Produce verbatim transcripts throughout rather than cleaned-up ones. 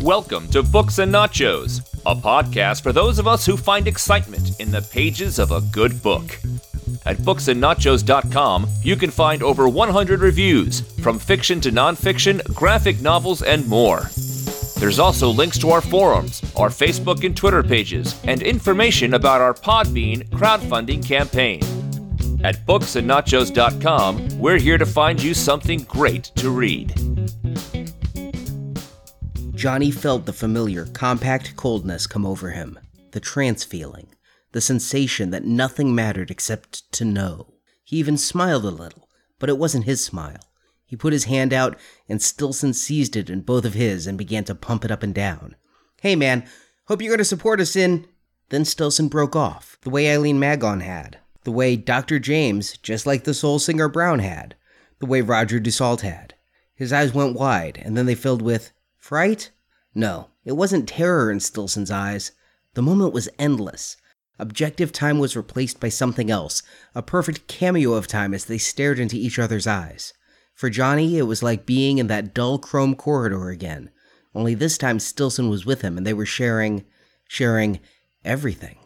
Welcome to Books and Nachos, a podcast for those of us who find excitement in the pages of a good book. At books and nachos dot com, you can find over one hundred reviews, from fiction to nonfiction, graphic novels, and more. There's also links to our forums, our Facebook and Twitter pages, and information about our Podbean crowdfunding campaign. At books and nachos dot com, we're here to find you something great to read. Johnny felt the familiar, compact coldness come over him, the trance feeling, the sensation that nothing mattered except to know. He even smiled a little, but it wasn't his smile. He put his hand out, and Stilson seized it in both of his and began to pump it up and down. "Hey, man, hope you're going to support us in—" Then Stilson broke off, the way Eileen Magon had, the way Doctor James, just like the soul singer Brown, had, the way Roger Dussault had. His eyes went wide, and then they filled with fright? No, it wasn't terror in Stilson's eyes. The moment was endless. Objective time was replaced by something else, a perfect cameo of time as they stared into each other's eyes. For Johnny, it was like being in that dull chrome corridor again, only this time Stilson was with him and they were sharing, sharing everything.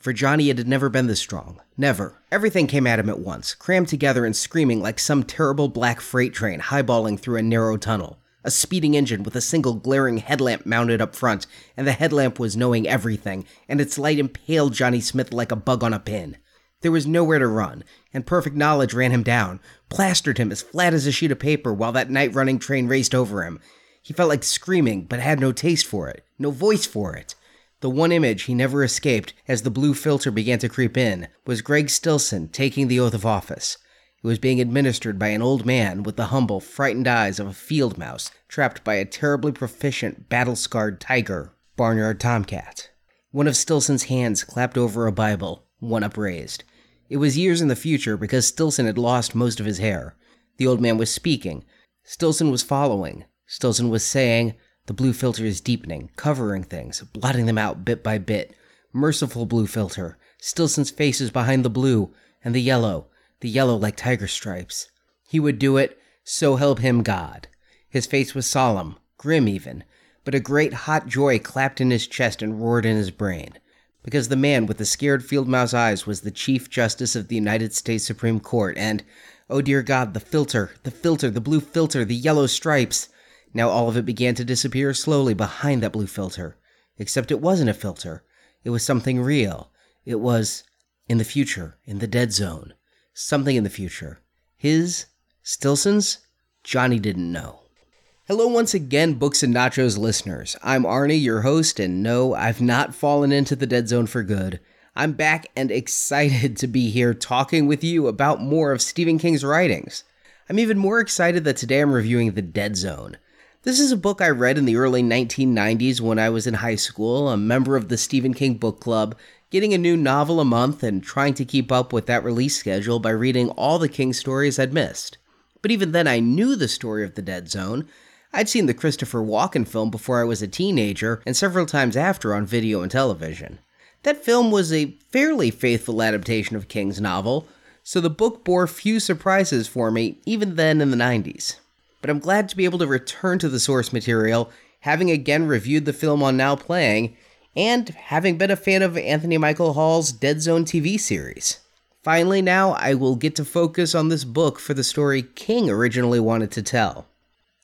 For Johnny, it had never been this strong. Never. Everything came at him at once, crammed together and screaming like some terrible black freight train highballing through a narrow tunnel. A speeding engine with a single glaring headlamp mounted up front, and the headlamp was knowing everything, and its light impaled Johnny Smith like a bug on a pin. There was nowhere to run, and perfect knowledge ran him down, plastered him as flat as a sheet of paper while that night-running train raced over him. He felt like screaming, but had no taste for it, no voice for it. The one image he never escaped, as the blue filter began to creep in, was Greg Stilson taking the oath of office. It was being administered by an old man with the humble, frightened eyes of a field mouse trapped by a terribly proficient, battle-scarred tiger, barnyard tomcat. One of Stilson's hands clapped over a Bible, one upraised. It was years in the future because Stilson had lost most of his hair. The old man was speaking. Stilson was following. Stilson was saying, "The blue filter is deepening, covering things, blotting them out bit by bit. Merciful blue filter. Stilson's face is behind the blue and the yellow. The yellow like tiger stripes. He would do it, so help him God." His face was solemn, grim even, but a great hot joy clapped in his chest and roared in his brain, because the man with the scared field mouse eyes was the Chief Justice of the United States Supreme Court, and, oh dear God, the filter, the filter, the blue filter, the yellow stripes. Now all of it began to disappear slowly behind that blue filter, except it wasn't a filter. It was something real. It was in the future, in the dead zone. Something in the future. His? Stilson's? Johnny didn't know. Hello once again, Books and Nachos listeners. I'm Arnie, your host, and no, I've not fallen into the dead zone for good. I'm back and excited to be here talking with you about more of Stephen King's writings. I'm even more excited that today I'm reviewing The Dead Zone. This is a book I read in the early nineteen nineties when I was in high school, a member of the Stephen King book club, getting a new novel a month and trying to keep up with that release schedule by reading all the King stories I'd missed. But even then I knew the story of The Dead Zone. I'd seen the Christopher Walken film before I was a teenager and several times after on video and television. That film was a fairly faithful adaptation of King's novel, so the book bore few surprises for me even then in the nineties. But I'm glad to be able to return to the source material, having again reviewed the film on Now Playing, and having been a fan of Anthony Michael Hall's Dead Zone T V series. Finally now, I will get to focus on this book for the story King originally wanted to tell.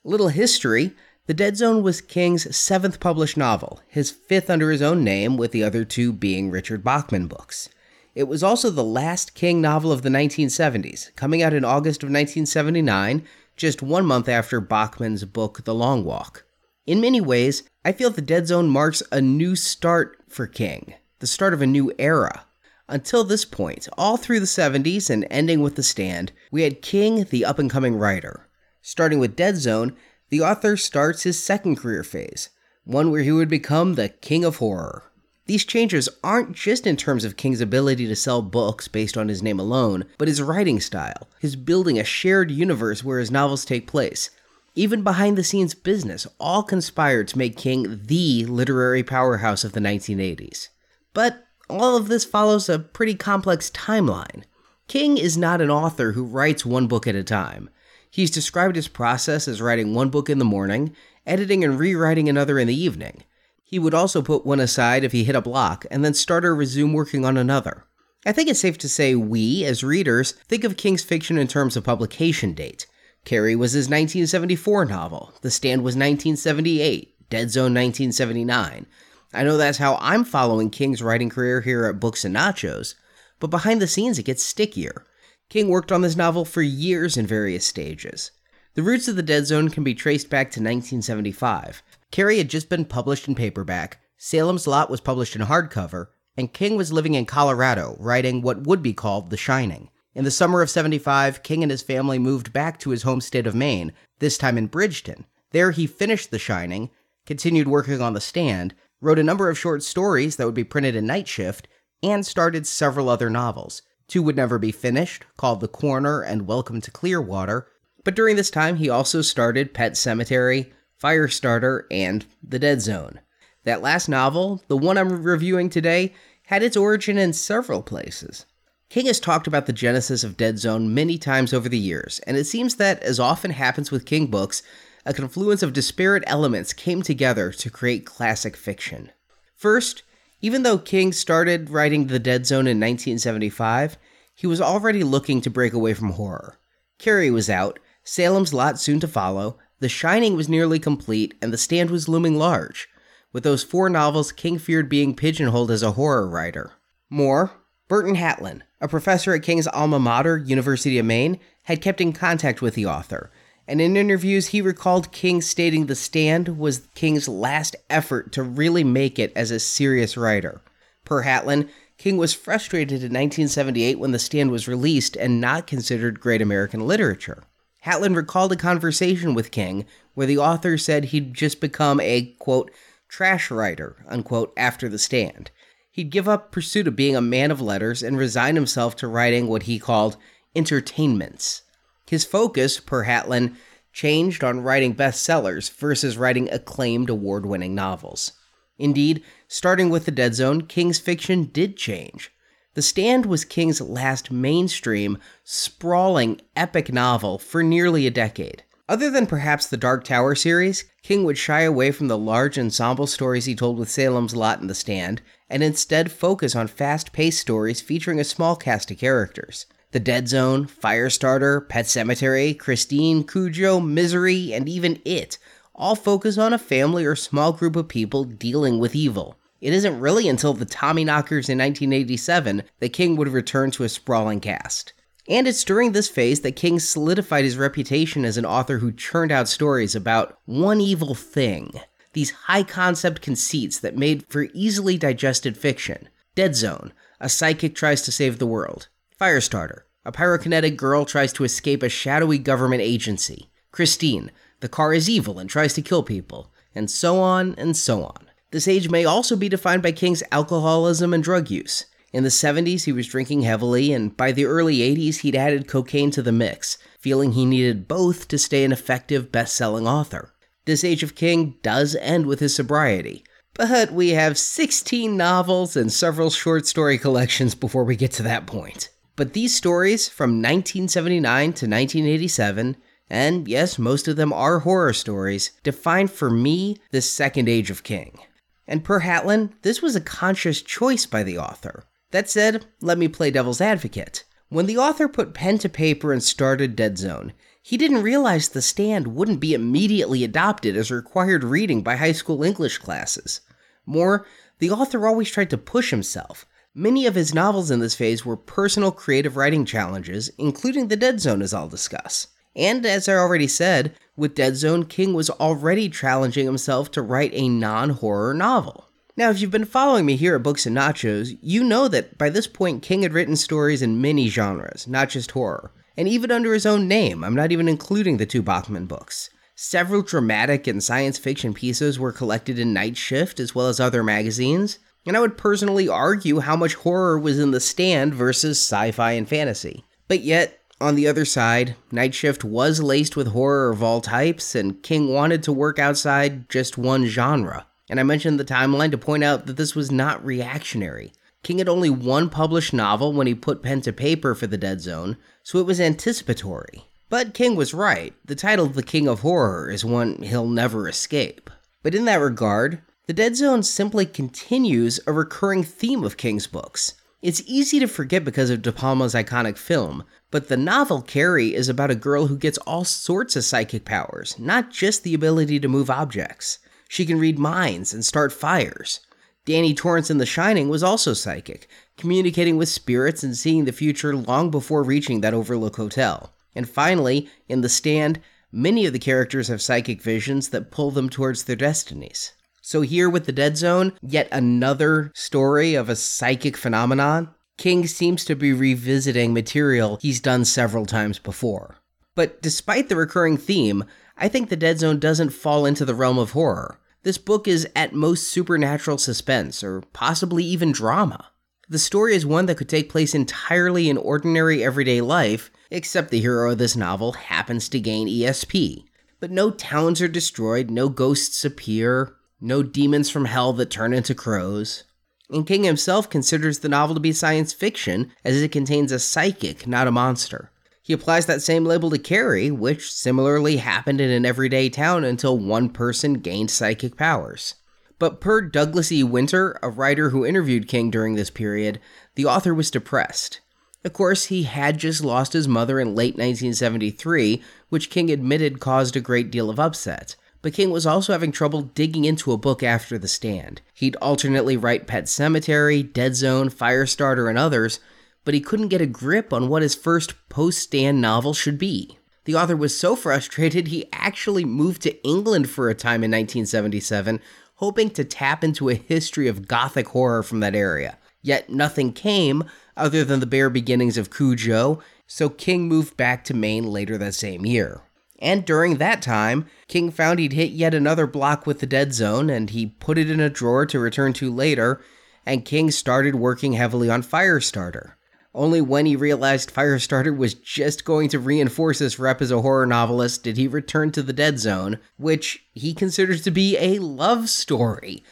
Little history, The Dead Zone was King's seventh published novel, his fifth under his own name, with the other two being Richard Bachman books. It was also the last King novel of the nineteen seventies, coming out in August of nineteen seventy-nine, just one month after Bachman's book The Long Walk. In many ways, I feel The Dead Zone marks a new start for King, the start of a new era. Until this point, all through the seventies and ending with The Stand, we had King, the up-and-coming writer. Starting with Dead Zone, the author starts his second career phase, one where he would become the king of horror. These changes aren't just in terms of King's ability to sell books based on his name alone, but his writing style, his building a shared universe where his novels take place. Even behind-the-scenes business all conspired to make King the literary powerhouse of the nineteen eighties. But all of this follows a pretty complex timeline. King is not an author who writes one book at a time. He's described his process as writing one book in the morning, editing and rewriting another in the evening. He would also put one aside if he hit a block, and then start or resume working on another. I think it's safe to say we, as readers, think of King's fiction in terms of publication date. Carrie was his nineteen seventy-four novel, The Stand was nineteen seventy-eight, Dead Zone nineteen seventy-nine. I know that's how I'm following King's writing career here at Books and Nachos, but behind the scenes it gets stickier. King worked on this novel for years in various stages. The roots of The Dead Zone can be traced back to nineteen seventy-five. Carrie had just been published in paperback, Salem's Lot was published in hardcover, and King was living in Colorado, writing what would be called The Shining. In the summer of seventy-five, King and his family moved back to his home state of Maine, this time in Bridgeton. There he finished The Shining, continued working on The Stand, wrote a number of short stories that would be printed in Night Shift, and started several other novels. Two would never be finished, called The Corner and Welcome to Clearwater, but during this time he also started Pet Sematary, Firestarter, and The Dead Zone. That last novel, the one I'm reviewing today, had its origin in several places. King has talked about the genesis of Dead Zone many times over the years, and it seems that, as often happens with King books, a confluence of disparate elements came together to create classic fiction. First, even though King started writing The Dead Zone in nineteen seventy-five, he was already looking to break away from horror. Carrie was out, Salem's Lot soon to follow, The Shining was nearly complete, and The Stand was looming large. With those four novels, King feared being pigeonholed as a horror writer. More, Burton Hatlen, a professor at King's alma mater, University of Maine, had kept in contact with the author, and in interviews he recalled King stating The Stand was King's last effort to really make it as a serious writer. Per Hatlen, King was frustrated in nineteen seventy-eight when The Stand was released and not considered great American literature. Hatlen recalled a conversation with King where the author said he'd just become a, quote, trash writer, unquote, after The Stand. He'd give up pursuit of being a man of letters and resign himself to writing what he called entertainments. His focus, per Hatlen, changed on writing bestsellers versus writing acclaimed award-winning novels. Indeed, starting with The Dead Zone, King's fiction did change. The Stand was King's last mainstream, sprawling, epic novel for nearly a decade. Other than perhaps the Dark Tower series, King would shy away from the large ensemble stories he told with Salem's Lot and The Stand, and instead focus on fast-paced stories featuring a small cast of characters. The Dead Zone, Firestarter, Pet Sematary, Christine, Cujo, Misery, and even It all focus on a family or small group of people dealing with evil. It isn't really until The Tommyknockers in nineteen eighty-seven that King would return to a sprawling cast. And it's during this phase that King solidified his reputation as an author who churned out stories about one evil thing, these high-concept conceits that made for easily digested fiction. Dead Zone, a psychic tries to save the world. Firestarter, a pyrokinetic girl tries to escape a shadowy government agency. Christine, the car is evil and tries to kill people, and so on and so on. This age may also be defined by King's alcoholism and drug use. In the seventies, he was drinking heavily, and by the early eighties, he'd added cocaine to the mix, feeling he needed both to stay an effective best-selling author. This age of King does end with his sobriety, but we have sixteen novels and several short story collections before we get to that point. But these stories, from nineteen seventy-nine to nineteen eighty-seven, and yes, most of them are horror stories, define for me the second age of King. And per Hatlen, this was a conscious choice by the author. That said, let me play devil's advocate. When the author put pen to paper and started Dead Zone, he didn't realize The Stand wouldn't be immediately adopted as required reading by high school English classes. More, the author always tried to push himself. Many of his novels in this phase were personal creative writing challenges, including The Dead Zone, as I'll discuss. And as I already said, with Dead Zone, King was already challenging himself to write a non-horror novel. Now, if you've been following me here at Books and Nachos, you know that by this point, King had written stories in many genres, not just horror. And even under his own name, I'm not even including the two Bachman books. Several dramatic and science fiction pieces were collected in Night Shift, as well as other magazines. And I would personally argue how much horror was in The Stand versus sci-fi and fantasy. But yet, on the other side, Night Shift was laced with horror of all types, and King wanted to work outside just one genre. And I mentioned the timeline to point out that this was not reactionary. King had only one published novel when he put pen to paper for The Dead Zone, so it was anticipatory. But King was right. The title The King of Horror is one he'll never escape. But in that regard, The Dead Zone simply continues a recurring theme of King's books. It's easy to forget because of De Palma's iconic film, but the novel Carrie is about a girl who gets all sorts of psychic powers, not just the ability to move objects. She can read minds and start fires. Danny Torrance in The Shining was also psychic, communicating with spirits and seeing the future long before reaching that Overlook Hotel. And finally, in The Stand, many of the characters have psychic visions that pull them towards their destinies. So here with The Dead Zone, yet another story of a psychic phenomenon, King seems to be revisiting material he's done several times before. But despite the recurring theme, I think The Dead Zone doesn't fall into the realm of horror. This book is at most supernatural suspense, or possibly even drama. The story is one that could take place entirely in ordinary everyday life, except the hero of this novel happens to gain E S P. But no towns are destroyed, no ghosts appear, no demons from hell that turn into crows. And King himself considers the novel to be science fiction, as it contains a psychic, not a monster. He applies that same label to Carrie, which similarly happened in an everyday town until one person gained psychic powers. But per Douglas E. Winter, a writer who interviewed King during this period, the author was depressed. Of course, he had just lost his mother in late nineteen seventy-three, which King admitted caused a great deal of upset. But King was also having trouble digging into a book after The Stand. He'd alternately write Pet Sematary, Dead Zone, Firestarter, and others, but he couldn't get a grip on what his first post-Stand novel should be. The author was so frustrated he actually moved to England for a time in nineteen seventy-seven, hoping to tap into a history of gothic horror from that area. Yet nothing came, other than the bare beginnings of Cujo, so King moved back to Maine later that same year. And during that time, King found he'd hit yet another block with The Dead Zone, and he put it in a drawer to return to later, and King started working heavily on Firestarter. Only when he realized Firestarter was just going to reinforce his rep as a horror novelist did he return to The Dead Zone, which he considers to be a love story.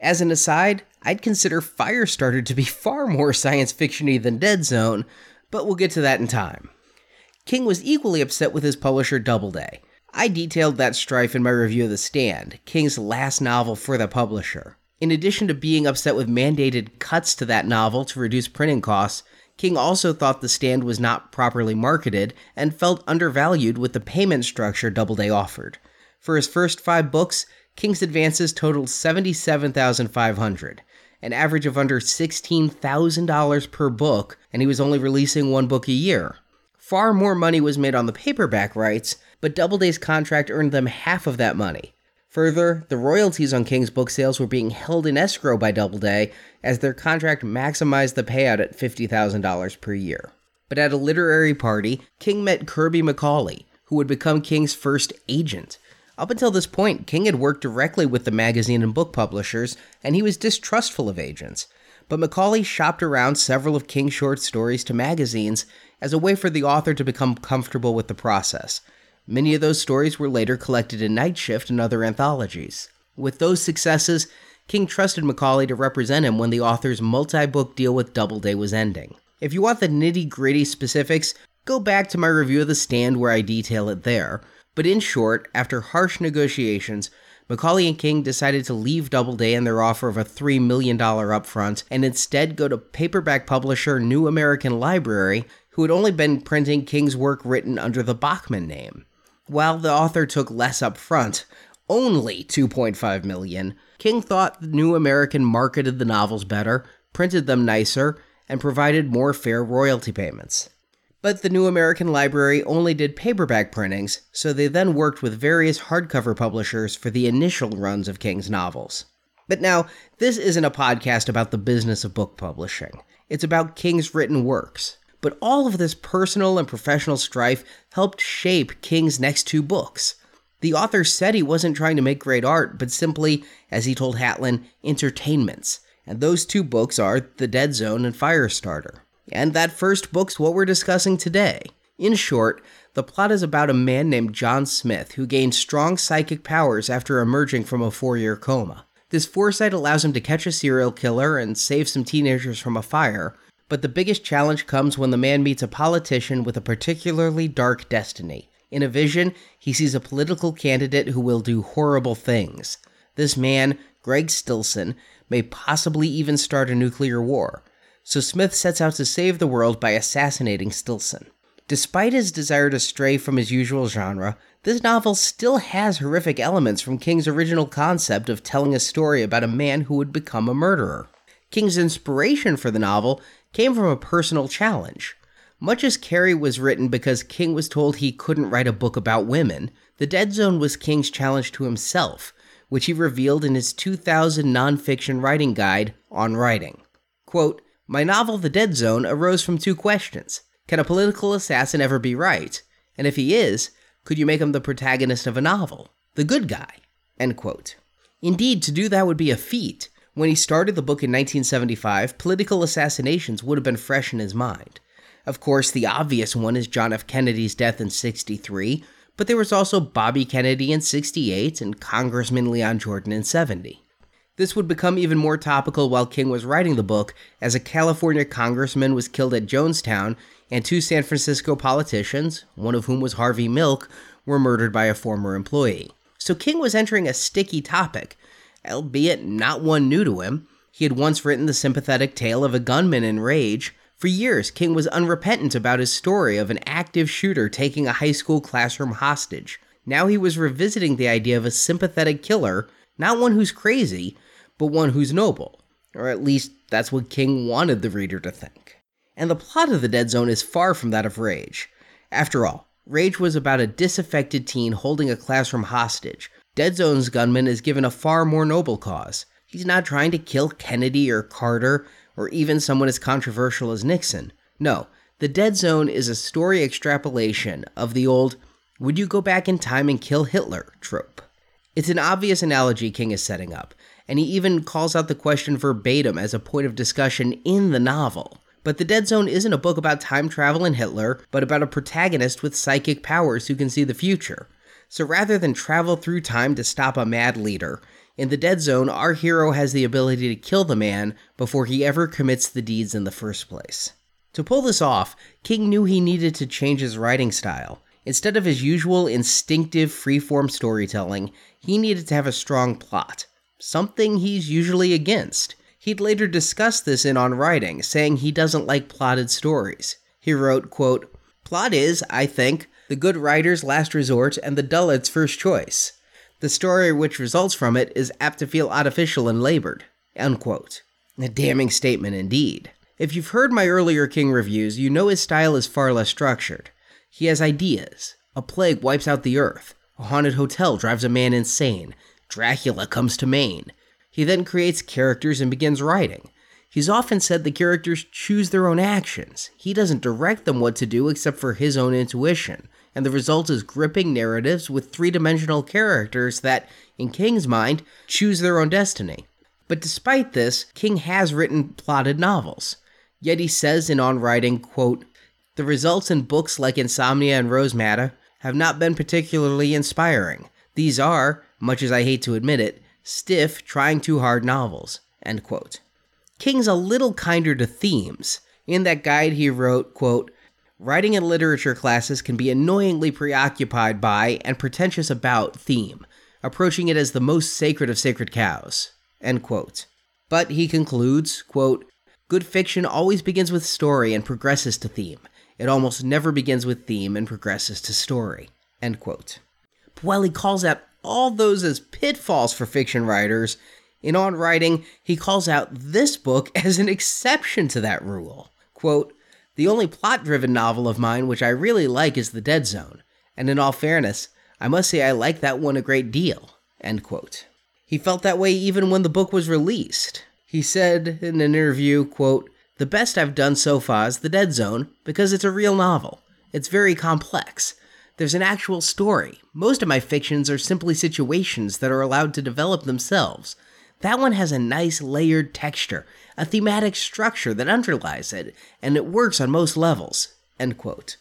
As an aside, I'd consider Firestarter to be far more science fiction-y than Dead Zone, but we'll get to that in time. King was equally upset with his publisher Doubleday. I detailed that strife in my review of The Stand, King's last novel for the publisher. In addition to being upset with mandated cuts to that novel to reduce printing costs, King also thought The Stand was not properly marketed and felt undervalued with the payment structure Doubleday offered. For his first five books, King's advances totaled seventy-seven thousand five hundred dollars, an average of under sixteen thousand dollars per book, and he was only releasing one book a year. Far more money was made on the paperback rights, but Doubleday's contract earned them half of that money. Further, the royalties on King's book sales were being held in escrow by Doubleday, as their contract maximized the payout at fifty thousand dollars per year. But at a literary party, King met Kirby McCauley, who would become King's first agent. Up until this point, King had worked directly with the magazine and book publishers, and he was distrustful of agents. But McCauley shopped around several of King's short stories to magazines as a way for the author to become comfortable with the process. Many of those stories were later collected in Night Shift and other anthologies. With those successes, King trusted McCauley to represent him when the author's multi-book deal with Doubleday was ending. If you want the nitty-gritty specifics, go back to my review of The Stand where I detail it there. But in short, after harsh negotiations, McCauley and King decided to leave Doubleday and their offer of a three million dollars upfront and instead go to paperback publisher New American Library, who had only been printing King's work written under the Bachman name. While the author took less upfront, only two point five million dollars, King thought New American marketed the novels better, printed them nicer, and provided more fair royalty payments. But the New American Library only did paperback printings, so they then worked with various hardcover publishers for the initial runs of King's novels. But now, this isn't a podcast about the business of book publishing. It's about King's written works. But all of this personal and professional strife helped shape King's next two books. The author said he wasn't trying to make great art, but simply, as he told Hatlen, entertainments. And those two books are The Dead Zone and Firestarter. And that first book's what we're discussing today. In short, the plot is about a man named John Smith who gains strong psychic powers after emerging from a four-year coma. This foresight allows him to catch a serial killer and save some teenagers from a fire, But the biggest challenge comes when the man meets a politician with a particularly dark destiny. In a vision, he sees a political candidate who will do horrible things. This man, Greg Stilson, may possibly even start a nuclear war. So Smith sets out to save the world by assassinating Stilson. Despite his desire to stray from his usual genre, this novel still has horrific elements from King's original concept of telling a story about a man who would become a murderer. King's inspiration for the novel came from a personal challenge. Much as Carrie was written because King was told he couldn't write a book about women, The Dead Zone was King's challenge to himself, which he revealed in his two thousand nonfiction writing guide, On Writing. Quote, "My novel, The Dead Zone, arose from two questions. Can a political assassin ever be right? And if he is, could you make him the protagonist of a novel? The good guy." End quote. Indeed, to do that would be a feat. When he started the book in nineteen seventy-five, political assassinations would have been fresh in his mind. Of course, the obvious one is John F. Kennedy's death in sixty-three, but there was also Bobby Kennedy in sixty-eight and Congressman Leon Jordan in seventy. This would become even more topical while King was writing the book, as a California congressman was killed at Jonestown, and two San Francisco politicians, one of whom was Harvey Milk, were murdered by a former employee. So King was entering a sticky topic, albeit not one new to him. He had once written the sympathetic tale of a gunman in Rage. For years, King was unrepentant about his story of an active shooter taking a high school classroom hostage. Now he was revisiting the idea of a sympathetic killer, not one who's crazy, but one who's noble. Or at least, that's what King wanted the reader to think. And the plot of The Dead Zone is far from that of Rage. After all, Rage was about a disaffected teen holding a classroom hostage. Dead Zone's gunman is given a far more noble cause. He's not trying to kill Kennedy or Carter, or even someone as controversial as Nixon. No, The Dead Zone is a story extrapolation of the old, would you go back in time and kill Hitler trope. It's an obvious analogy King is setting up, and he even calls out the question verbatim as a point of discussion in the novel. But The Dead Zone isn't a book about time travel and Hitler, but about a protagonist with psychic powers who can see the future. So rather than travel through time to stop a mad leader, in The Dead Zone, our hero has the ability to kill the man before he ever commits the deeds in the first place. To pull this off, King knew he needed to change his writing style. Instead of his usual instinctive freeform storytelling, he needed to have a strong plot, something he's usually against. He'd later discuss this in On Writing, saying he doesn't like plotted stories. He wrote, quote, "Plot is, I think, the good writer's last resort and the dullard's first choice. The story which results from it is apt to feel artificial and labored." Unquote. A damning statement indeed. If you've heard my earlier King reviews, you know his style is far less structured. He has ideas. A plague wipes out the earth. A haunted hotel drives a man insane. Dracula comes to Maine. He then creates characters and begins writing. He's often said the characters choose their own actions. He doesn't direct them what to do except for his own intuition. And the result is gripping narratives with three-dimensional characters that, in King's mind, choose their own destiny. But despite this, King has written plotted novels. Yet he says in On Writing, quote, "The results in books like Insomnia and Rose Matter have not been particularly inspiring. These are, much as I hate to admit it, stiff, trying-too-hard novels." End quote. King's a little kinder to themes. In that guide he wrote, quote, "Writing and literature classes can be annoyingly preoccupied by and pretentious about theme, approaching it as the most sacred of sacred cows." End quote. But he concludes, quote, "Good fiction always begins with story and progresses to theme. It almost never begins with theme and progresses to story." End quote. But while he calls out all those as pitfalls for fiction writers, in On Writing, he calls out this book as an exception to that rule. Quote, "The only plot-driven novel of mine which I really like is The Dead Zone, and in all fairness, I must say I like that one a great deal." End quote. He felt that way even when the book was released. He said in an interview, quote, "The best I've done so far is The Dead Zone because it's a real novel. It's very complex. There's an actual story. Most of my fictions are simply situations that are allowed to develop themselves. That one has a nice layered texture, a thematic structure that underlies it, and it works on most levels." End quote.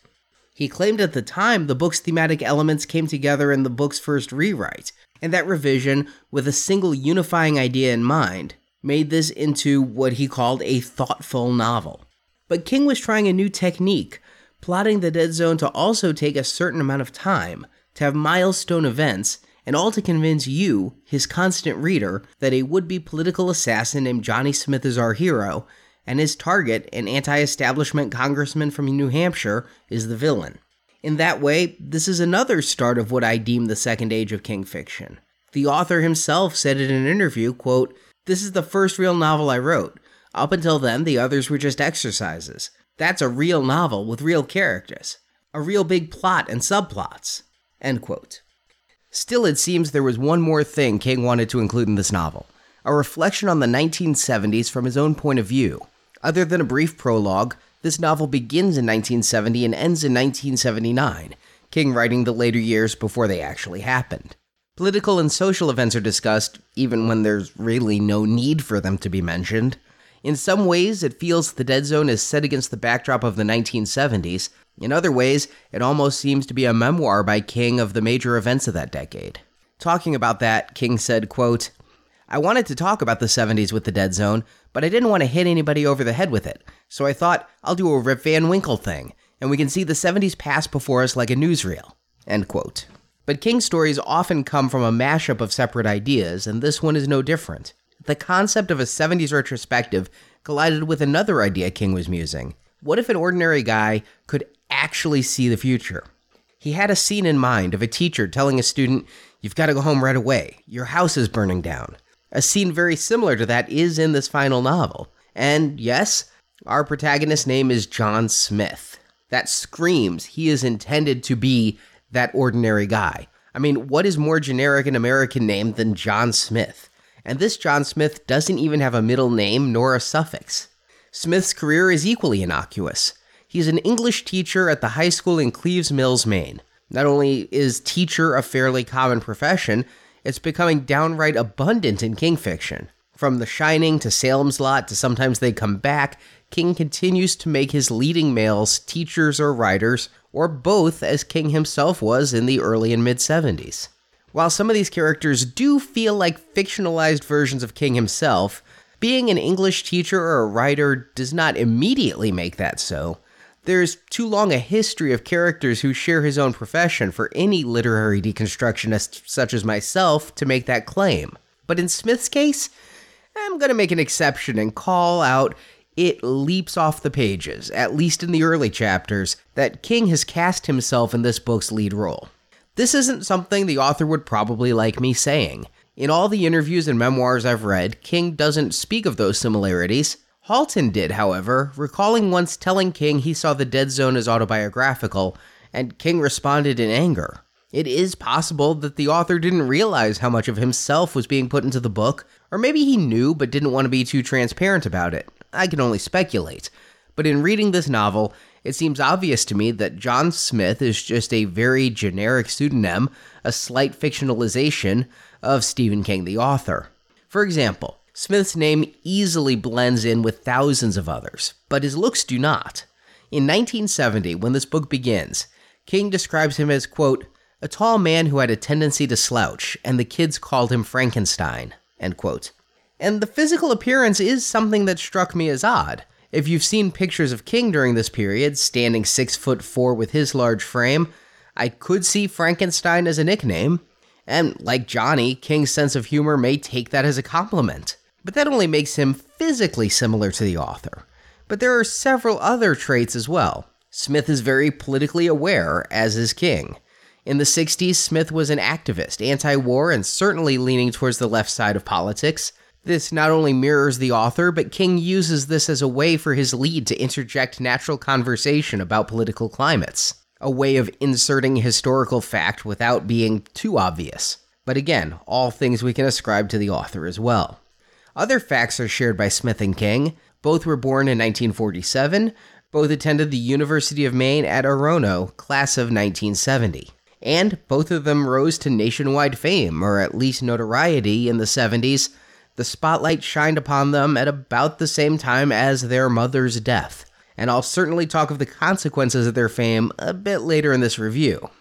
He claimed at the time the book's thematic elements came together in the book's first rewrite, and that revision, with a single unifying idea in mind, made this into what he called a thoughtful novel. But King was trying a new technique, plotting The Dead Zone to also take a certain amount of time, to have milestone events, and all to convince you, his constant reader, that a would-be political assassin named Johnny Smith is our hero, and his target, an anti-establishment congressman from New Hampshire, is the villain. In that way, this is another start of what I deem the second age of King fiction. The author himself said in an interview, quote, "This is the first real novel I wrote. Up until then, the others were just exercises. That's a real novel with real characters. A real big plot and subplots." End quote. Still, it seems there was one more thing King wanted to include in this novel, a reflection on the nineteen seventies from his own point of view. Other than a brief prologue, this novel begins in nineteen seventy and ends in nineteen seventy-nine, King writing the later years before they actually happened. Political and social events are discussed, even when there's really no need for them to be mentioned. In some ways, it feels The Dead Zone is set against the backdrop of the nineteen seventies. In other ways, it almost seems to be a memoir by King of the major events of that decade. Talking about that, King said, quote, "I wanted to talk about the seventies with The Dead Zone, but I didn't want to hit anybody over the head with it, so I thought, I'll do a Rip Van Winkle thing, and we can see the seventies pass before us like a newsreel." End quote. But King's stories often come from a mashup of separate ideas, and this one is no different. The concept of a seventies retrospective collided with another idea King was musing. What if an ordinary guy could actually see the future? He had a scene in mind of a teacher telling a student, "You've got to go home right away. Your house is burning down." A scene very similar to that is in this final novel. And yes, our protagonist's name is John Smith. That screams he is intended to be that ordinary guy. I mean, what is more generic an American name than John Smith? And this John Smith doesn't even have a middle name nor a suffix. Smith's career is equally innocuous. He's an English teacher at the high school in Cleves Mills, Maine. Not only is teacher a fairly common profession, it's becoming downright abundant in King fiction. From The Shining to Salem's Lot to Sometimes They Come Back, King continues to make his leading males teachers or writers, or both, as King himself was in the early and mid-seventies. While some of these characters do feel like fictionalized versions of King himself, being an English teacher or a writer does not immediately make that so. There's too long a history of characters who share his own profession for any literary deconstructionist such as myself to make that claim. But in Smith's case, I'm going to make an exception and call out it leaps off the pages, at least in the early chapters, that King has cast himself in this book's lead role. This isn't something the author would probably like me saying. In all the interviews and memoirs I've read, King doesn't speak of those similarities. Halton did, however, recalling once telling King he saw The Dead Zone as autobiographical, and King responded in anger. It is possible that the author didn't realize how much of himself was being put into the book, or maybe he knew but didn't want to be too transparent about it. I can only speculate. But in reading this novel, it seems obvious to me that John Smith is just a very generic pseudonym, a slight fictionalization of Stephen King, the author. For example, Smith's name easily blends in with thousands of others, but his looks do not. In nineteen seventy, when this book begins, King describes him as, quote, "a tall man who had a tendency to slouch, and the kids called him Frankenstein," end quote. And the physical appearance is something that struck me as odd. If you've seen pictures of King during this period, standing six foot four with his large frame, I could see Frankenstein as a nickname. And like Johnny, King's sense of humor may take that as a compliment. But that only makes him physically similar to the author. But there are several other traits as well. Smith is very politically aware, as is King. In the sixties, Smith was an activist, anti-war, and certainly leaning towards the left side of politics. This not only mirrors the author, but King uses this as a way for his lead to interject natural conversation about political climates, a way of inserting historical fact without being too obvious. But again, all things we can ascribe to the author as well. Other facts are shared by Smith and King. Both were born in nineteen forty-seven. Both attended the University of Maine at Orono, class of nineteen seventy. And both of them rose to nationwide fame, or at least notoriety, in the seventies. The spotlight shined upon them at about the same time as their mother's death, and I'll certainly talk of the consequences of their fame a bit later in this review.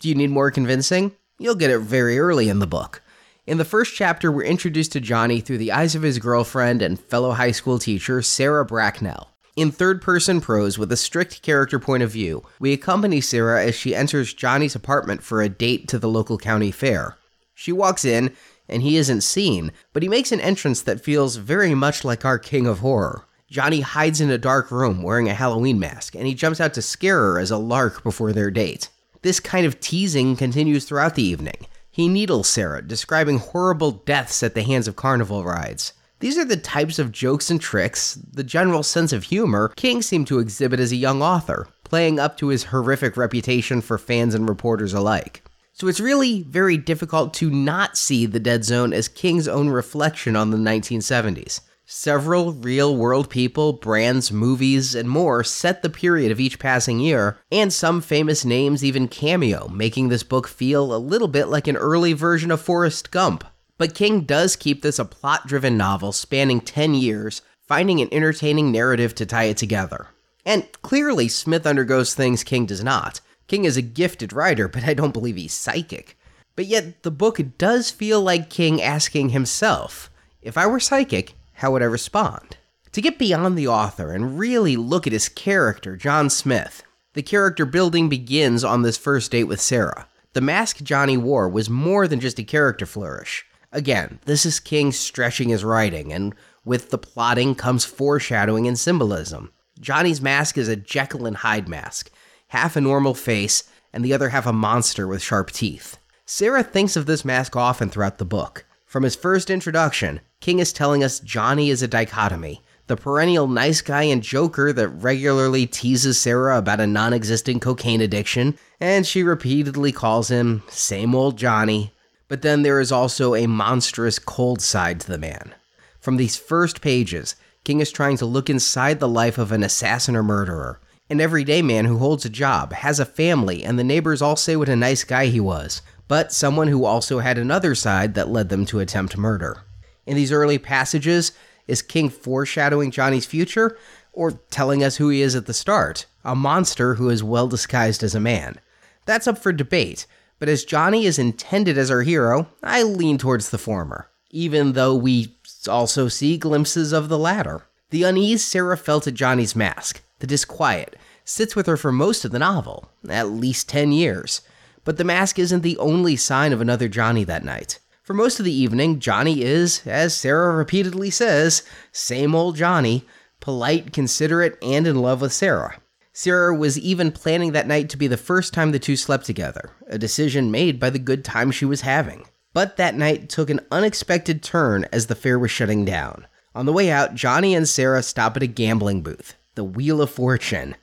Do you need more convincing? You'll get it very early in the book. In the first chapter, we're introduced to Johnny through the eyes of his girlfriend and fellow high school teacher, Sarah Bracknell. In third-person prose with a strict character point of view, we accompany Sarah as she enters Johnny's apartment for a date to the local county fair. She walks in, and he isn't seen, but he makes an entrance that feels very much like our King of Horror. Johnny hides in a dark room wearing a Halloween mask, and he jumps out to scare her as a lark before their date. This kind of teasing continues throughout the evening. He needles Sarah, describing horrible deaths at the hands of carnival rides. These are the types of jokes and tricks, the general sense of humor, King seemed to exhibit as a young author, playing up to his horrific reputation for fans and reporters alike. So it's really very difficult to not see The Dead Zone as King's own reflection on the nineteen seventies. Several real-world people, brands, movies, and more set the period of each passing year, and some famous names even cameo, making this book feel a little bit like an early version of Forrest Gump. But King does keep this a plot-driven novel spanning ten years, finding an entertaining narrative to tie it together. And clearly, Smith undergoes things King does not. King is a gifted writer, but I don't believe he's psychic. But yet, the book does feel like King asking himself, if I were psychic, how would I respond? To get beyond the author and really look at his character, John Smith, the character building begins on this first date with Sarah. The mask Johnny wore was more than just a character flourish. Again, this is King stretching his writing, and with the plotting comes foreshadowing and symbolism. Johnny's mask is a Jekyll and Hyde mask, half a normal face, and the other half a monster with sharp teeth. Sarah thinks of this mask often throughout the book. From his first introduction, King is telling us Johnny is a dichotomy, the perennial nice guy and joker that regularly teases Sarah about a non-existent cocaine addiction, and she repeatedly calls him same old Johnny. But then there is also a monstrous cold side to the man. From these first pages, King is trying to look inside the life of an assassin or murderer, an everyday man who holds a job, has a family, and the neighbors all say what a nice guy he was, but someone who also had another side that led them to attempt murder. In these early passages, is King foreshadowing Johnny's future, or telling us who he is at the start, a monster who is well disguised as a man? That's up for debate. But as Johnny is intended as our hero, I lean towards the former, even though we also see glimpses of the latter. The unease Sarah felt at Johnny's mask, the disquiet, sits with her for most of the novel, at least ten years. But the mask isn't the only sign of another Johnny that night. For most of the evening, Johnny is, as Sarah repeatedly says, same old Johnny, polite, considerate, and in love with Sarah. Sarah was even planning that night to be the first time the two slept together, a decision made by the good time she was having. But that night took an unexpected turn as the fair was shutting down. On the way out, Johnny and Sarah stop at a gambling booth, the Wheel of Fortune.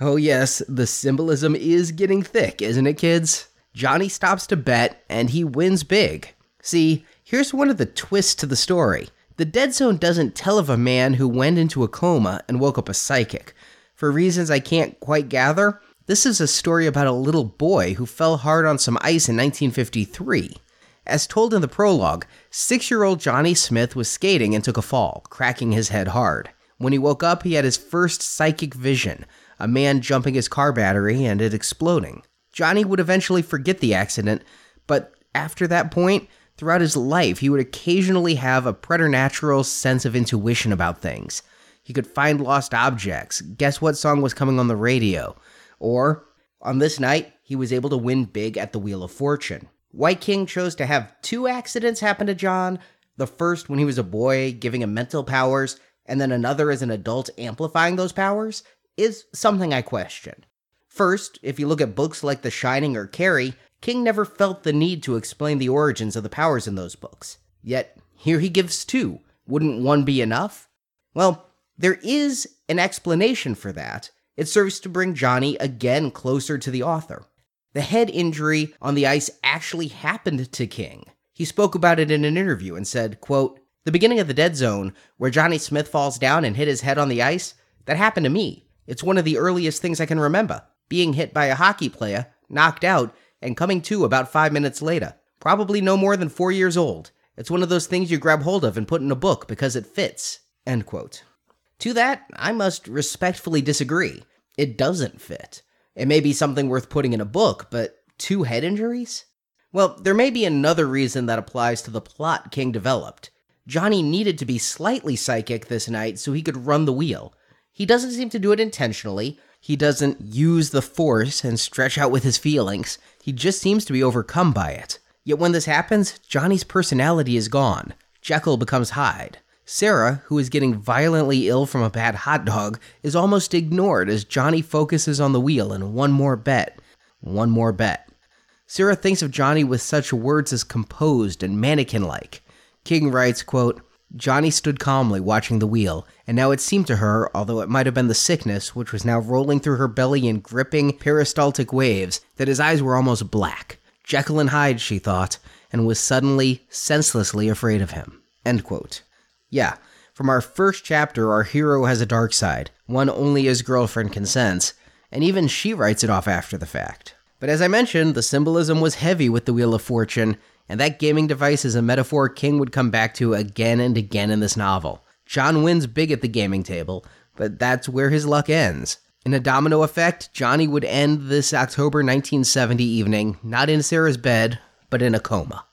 Oh yes, the symbolism is getting thick, isn't it, kids? Johnny stops to bet, and he wins big. See, here's one of the twists to the story. The Dead Zone doesn't tell of a man who went into a coma and woke up a psychic. For reasons I can't quite gather, this is a story about a little boy who fell hard on some ice in nineteen fifty-three. As told in the prologue, six-year-old Johnny Smith was skating and took a fall, cracking his head hard. When he woke up, he had his first psychic vision, a man jumping his car battery and it exploding. Johnny would eventually forget the accident, but after that point, throughout his life, he would occasionally have a preternatural sense of intuition about things. He could find lost objects, guess what song was coming on the radio, or, on this night, he was able to win big at the Wheel of Fortune. Why King chose to have two accidents happen to John, the first when he was a boy, giving him mental powers, and then another as an adult amplifying those powers, is something I question. First, if you look at books like The Shining or Carrie, King never felt the need to explain the origins of the powers in those books. Yet, here he gives two. Wouldn't one be enough? Well, there is an explanation for that. It serves to bring Johnny again closer to the author. The head injury on the ice actually happened to King. He spoke about it in an interview and said, quote, "The beginning of The Dead Zone, where Johnny Smith falls down and hit his head on the ice, that happened to me. It's one of the earliest things I can remember, being hit by a hockey player, knocked out, and coming to about five minutes later. Probably no more than four years old. It's one of those things you grab hold of and put in a book because it fits." End quote. To that, I must respectfully disagree. It doesn't fit. It may be something worth putting in a book, but two head injuries? Well, there may be another reason that applies to the plot King developed. Johnny needed to be slightly psychic this night so he could run the wheel. He doesn't seem to do it intentionally. He doesn't use the force and stretch out with his feelings. He just seems to be overcome by it. Yet when this happens, Johnny's personality is gone. Jekyll becomes Hyde. Sarah, who is getting violently ill from a bad hot dog, is almost ignored as Johnny focuses on the wheel and one more bet. One more bet. Sarah thinks of Johnny with such words as composed and mannequin-like. King writes, quote, Johnny stood calmly watching the wheel, and now it seemed to her, although it might have been the sickness, which was now rolling through her belly in gripping, peristaltic waves, that his eyes were almost black. Jekyll and Hyde, she thought, and was suddenly, senselessly afraid of him. End quote. Yeah, from our first chapter, our hero has a dark side, one only his girlfriend consents, and even she writes it off after the fact. But as I mentioned, the symbolism was heavy with the Wheel of Fortune, and that gaming device is a metaphor King would come back to again and again in this novel. John wins big at the gaming table, but that's where his luck ends. In a domino effect, Johnny would end this October nineteen seventy evening, not in Sarah's bed, but in a coma.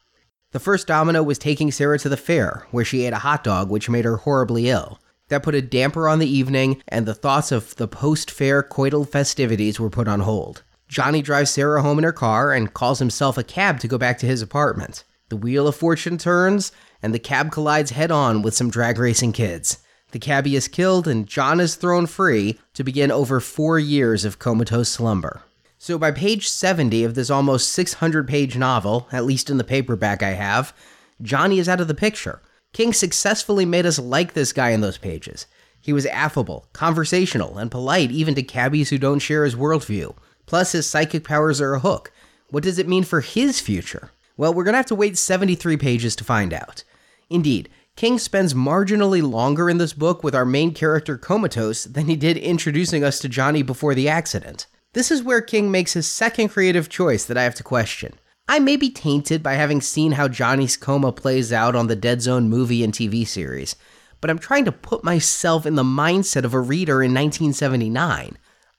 The first domino was taking Sarah to the fair, where she ate a hot dog which made her horribly ill. That put a damper on the evening, and the thoughts of the post-fair coital festivities were put on hold. Johnny drives Sarah home in her car and calls himself a cab to go back to his apartment. The Wheel of Fortune turns, and the cab collides head-on with some drag racing kids. The cabbie is killed, and John is thrown free to begin over four years of comatose slumber. So by page seventy of this almost six hundred page novel, at least in the paperback I have, Johnny is out of the picture. King successfully made us like this guy in those pages. He was affable, conversational, and polite even to cabbies who don't share his worldview. Plus, his psychic powers are a hook. What does it mean for his future? Well, we're going to have to wait seventy-three pages to find out. Indeed, King spends marginally longer in this book with our main character comatose than he did introducing us to Johnny before the accident. This is where King makes his second creative choice that I have to question. I may be tainted by having seen how Johnny's coma plays out on the Dead Zone movie and T V series, but I'm trying to put myself in the mindset of a reader in nineteen seventy-nine.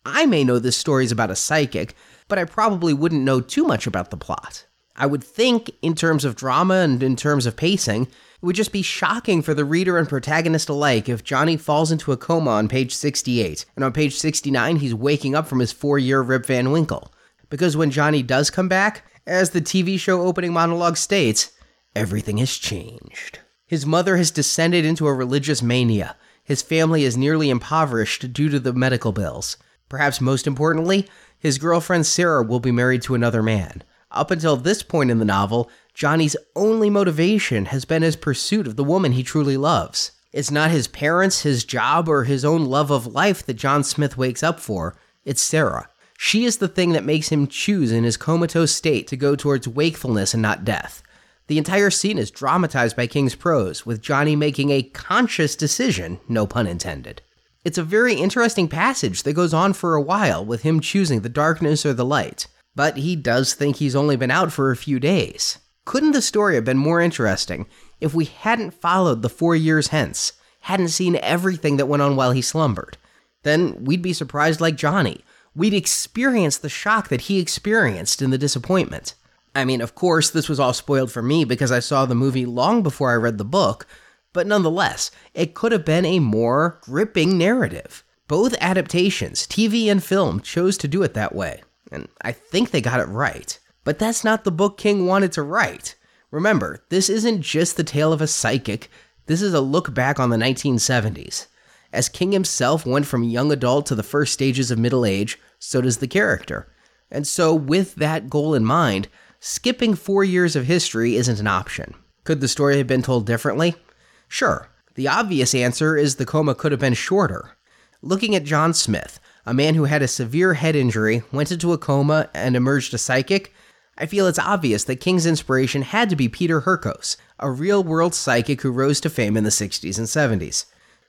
I may know this story is about a psychic, but I probably wouldn't know too much about the plot. I would think, in terms of drama and in terms of pacing, it would just be shocking for the reader and protagonist alike if Johnny falls into a coma on page sixty-eight, and on page sixty-nine he's waking up from his four-year Rip Van Winkle. Because when Johnny does come back, as the T V show opening monologue states, everything has changed. His mother has descended into a religious mania. His family is nearly impoverished due to the medical bills. Perhaps most importantly, his girlfriend Sarah will be married to another man. Up until this point in the novel, Johnny's only motivation has been his pursuit of the woman he truly loves. It's not his parents, his job, or his own love of life that John Smith wakes up for. It's Sarah. She is the thing that makes him choose in his comatose state to go towards wakefulness and not death. The entire scene is dramatized by King's prose, with Johnny making a conscious decision, no pun intended. It's a very interesting passage that goes on for a while with him choosing the darkness or the light, but he does think he's only been out for a few days. Couldn't the story have been more interesting if we hadn't followed the four years hence, hadn't seen everything that went on while he slumbered? Then we'd be surprised like Johnny. We'd experience the shock that he experienced and the disappointment. I mean, of course, this was all spoiled for me because I saw the movie long before I read the book, but nonetheless, it could have been a more gripping narrative. Both adaptations, T V and film, chose to do it that way, and I think they got it right. But that's not the book King wanted to write. Remember, this isn't just the tale of a psychic, this is a look back on the nineteen seventies. As King himself went from young adult to the first stages of middle age, so does the character. And so, with that goal in mind, skipping four years of history isn't an option. Could the story have been told differently? Sure, the obvious answer is the coma could have been shorter. Looking at John Smith, a man who had a severe head injury, went into a coma, and emerged a psychic, I feel it's obvious that King's inspiration had to be Peter Hurkos, a real-world psychic who rose to fame in the sixties and seventies.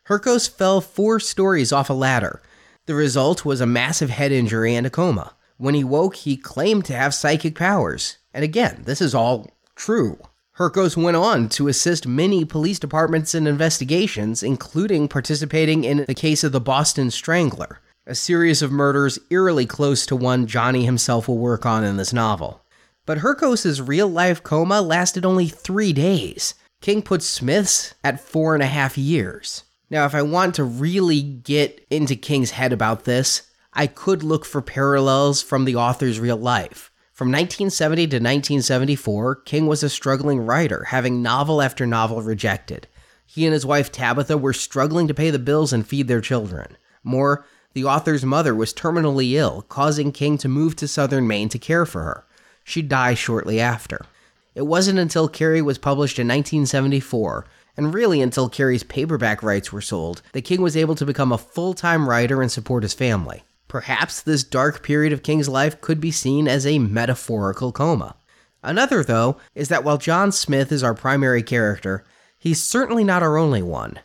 Hurkos fell four stories off a ladder. The result was a massive head injury and a coma. When he woke, he claimed to have psychic powers. And again, this is all true. Hurkos went on to assist many police departments in investigations, including participating in the case of the Boston Strangler, a series of murders eerily close to one Johnny himself will work on in this novel. But Hurkos' real-life coma lasted only three days. King puts Smith's at four and a half years. Now, if I want to really get into King's head about this, I could look for parallels from the author's real life. From nineteen seventy to nineteen seventy-four, King was a struggling writer, having novel after novel rejected. He and his wife Tabitha were struggling to pay the bills and feed their children. More, the author's mother was terminally ill, causing King to move to southern Maine to care for her. She died shortly after. It wasn't until Carrie was published in nineteen seventy-four, and really until Carrie's paperback rights were sold, that King was able to become a full-time writer and support his family. Perhaps this dark period of King's life could be seen as a metaphorical coma. Another, though, is that while John Smith is our primary character, he's certainly not our only one.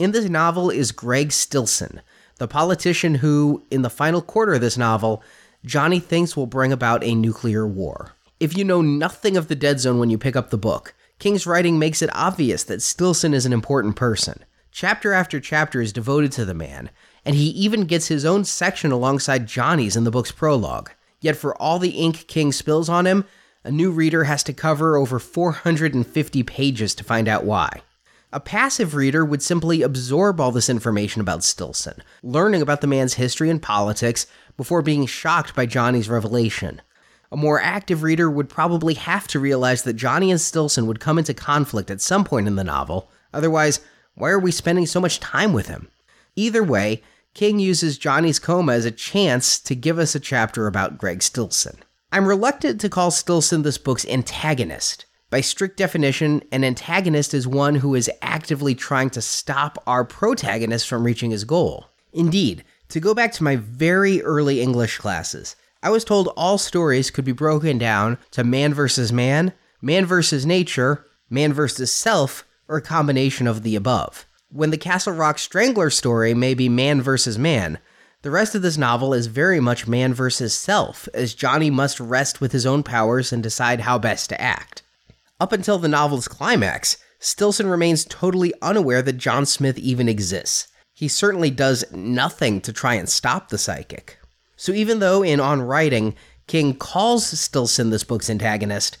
In this novel is Greg Stilson, the politician who, in the final quarter of this novel, Johnny thinks will bring about a nuclear war. If you know nothing of The Dead Zone when you pick up the book, King's writing makes it obvious that Stilson is an important person. Chapter after chapter is devoted to the man, and he even gets his own section alongside Johnny's in the book's prologue. Yet for all the ink King spills on him, a new reader has to cover over four hundred fifty pages to find out why. A passive reader would simply absorb all this information about Stilson, learning about the man's history and politics before being shocked by Johnny's revelation. A more active reader would probably have to realize that Johnny and Stilson would come into conflict at some point in the novel, otherwise, why are we spending so much time with him? Either way, King uses Johnny's coma as a chance to give us a chapter about Greg Stilson. I'm reluctant to call Stilson this book's antagonist. By strict definition, an antagonist is one who is actively trying to stop our protagonist from reaching his goal. Indeed, to go back to my very early English classes, I was told all stories could be broken down to man versus man, man versus nature, man versus self, or a combination of the above. When the Castle Rock Strangler story may be man versus man, the rest of this novel is very much man versus self, as Johnny must rest with his own powers and decide how best to act. Up until the novel's climax, Stilson remains totally unaware that John Smith even exists. He certainly does nothing to try and stop the psychic. So even though in On Writing, King calls Stilson this book's antagonist,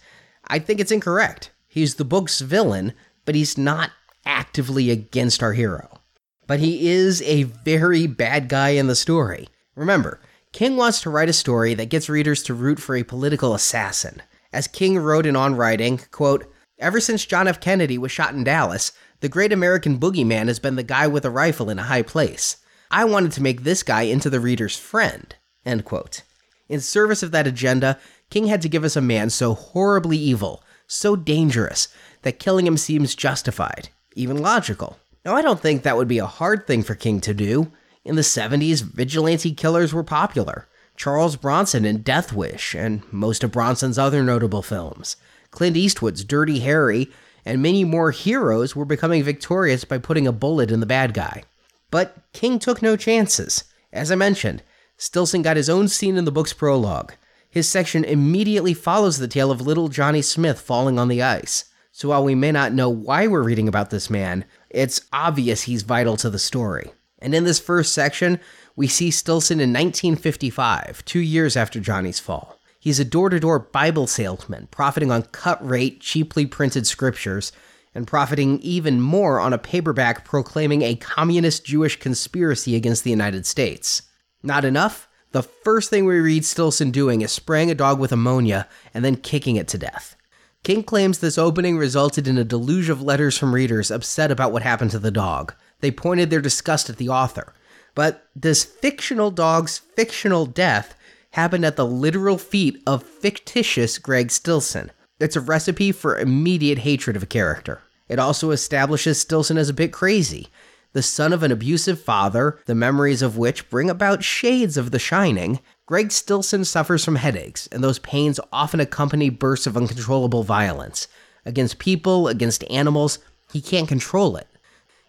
I think it's incorrect. He's the book's villain, but he's not actively against our hero. But he is a very bad guy in the story. Remember, King wants to write a story that gets readers to root for a political assassin. As King wrote in On Writing, quote, "Ever since John F. Kennedy was shot in Dallas, the great American boogeyman has been the guy with a rifle in a high place. I wanted to make this guy into the reader's friend," end quote. In service of that agenda, King had to give us a man so horribly evil, so dangerous, that killing him seems justified, even logical. Now, I don't think that would be a hard thing for King to do. In the seventies, vigilante killers were popular. Charles Bronson in Death Wish, and most of Bronson's other notable films. Clint Eastwood's Dirty Harry, and many more heroes were becoming victorious by putting a bullet in the bad guy. But King took no chances. As I mentioned, Stilson got his own scene in the book's prologue. His section immediately follows the tale of little Johnny Smith falling on the ice. So while we may not know why we're reading about this man, it's obvious he's vital to the story. And in this first section, we see Stilson in nineteen fifty-five, two years after Johnny's fall. He's a door-to-door Bible salesman, profiting on cut-rate, cheaply printed scriptures, and profiting even more on a paperback proclaiming a communist Jewish conspiracy against the United States. Not enough? The first thing we read Stilson doing is spraying a dog with ammonia and then kicking it to death. King claims this opening resulted in a deluge of letters from readers upset about what happened to the dog. They pointed their disgust at the author. But this fictional dog's fictional death happened at the literal feet of fictitious Greg Stilson. It's a recipe for immediate hatred of a character. It also establishes Stilson as a bit crazy, the son of an abusive father, the memories of which bring about shades of The Shining. Greg Stilson suffers from headaches, and those pains often accompany bursts of uncontrollable violence. Against people, against animals, he can't control it.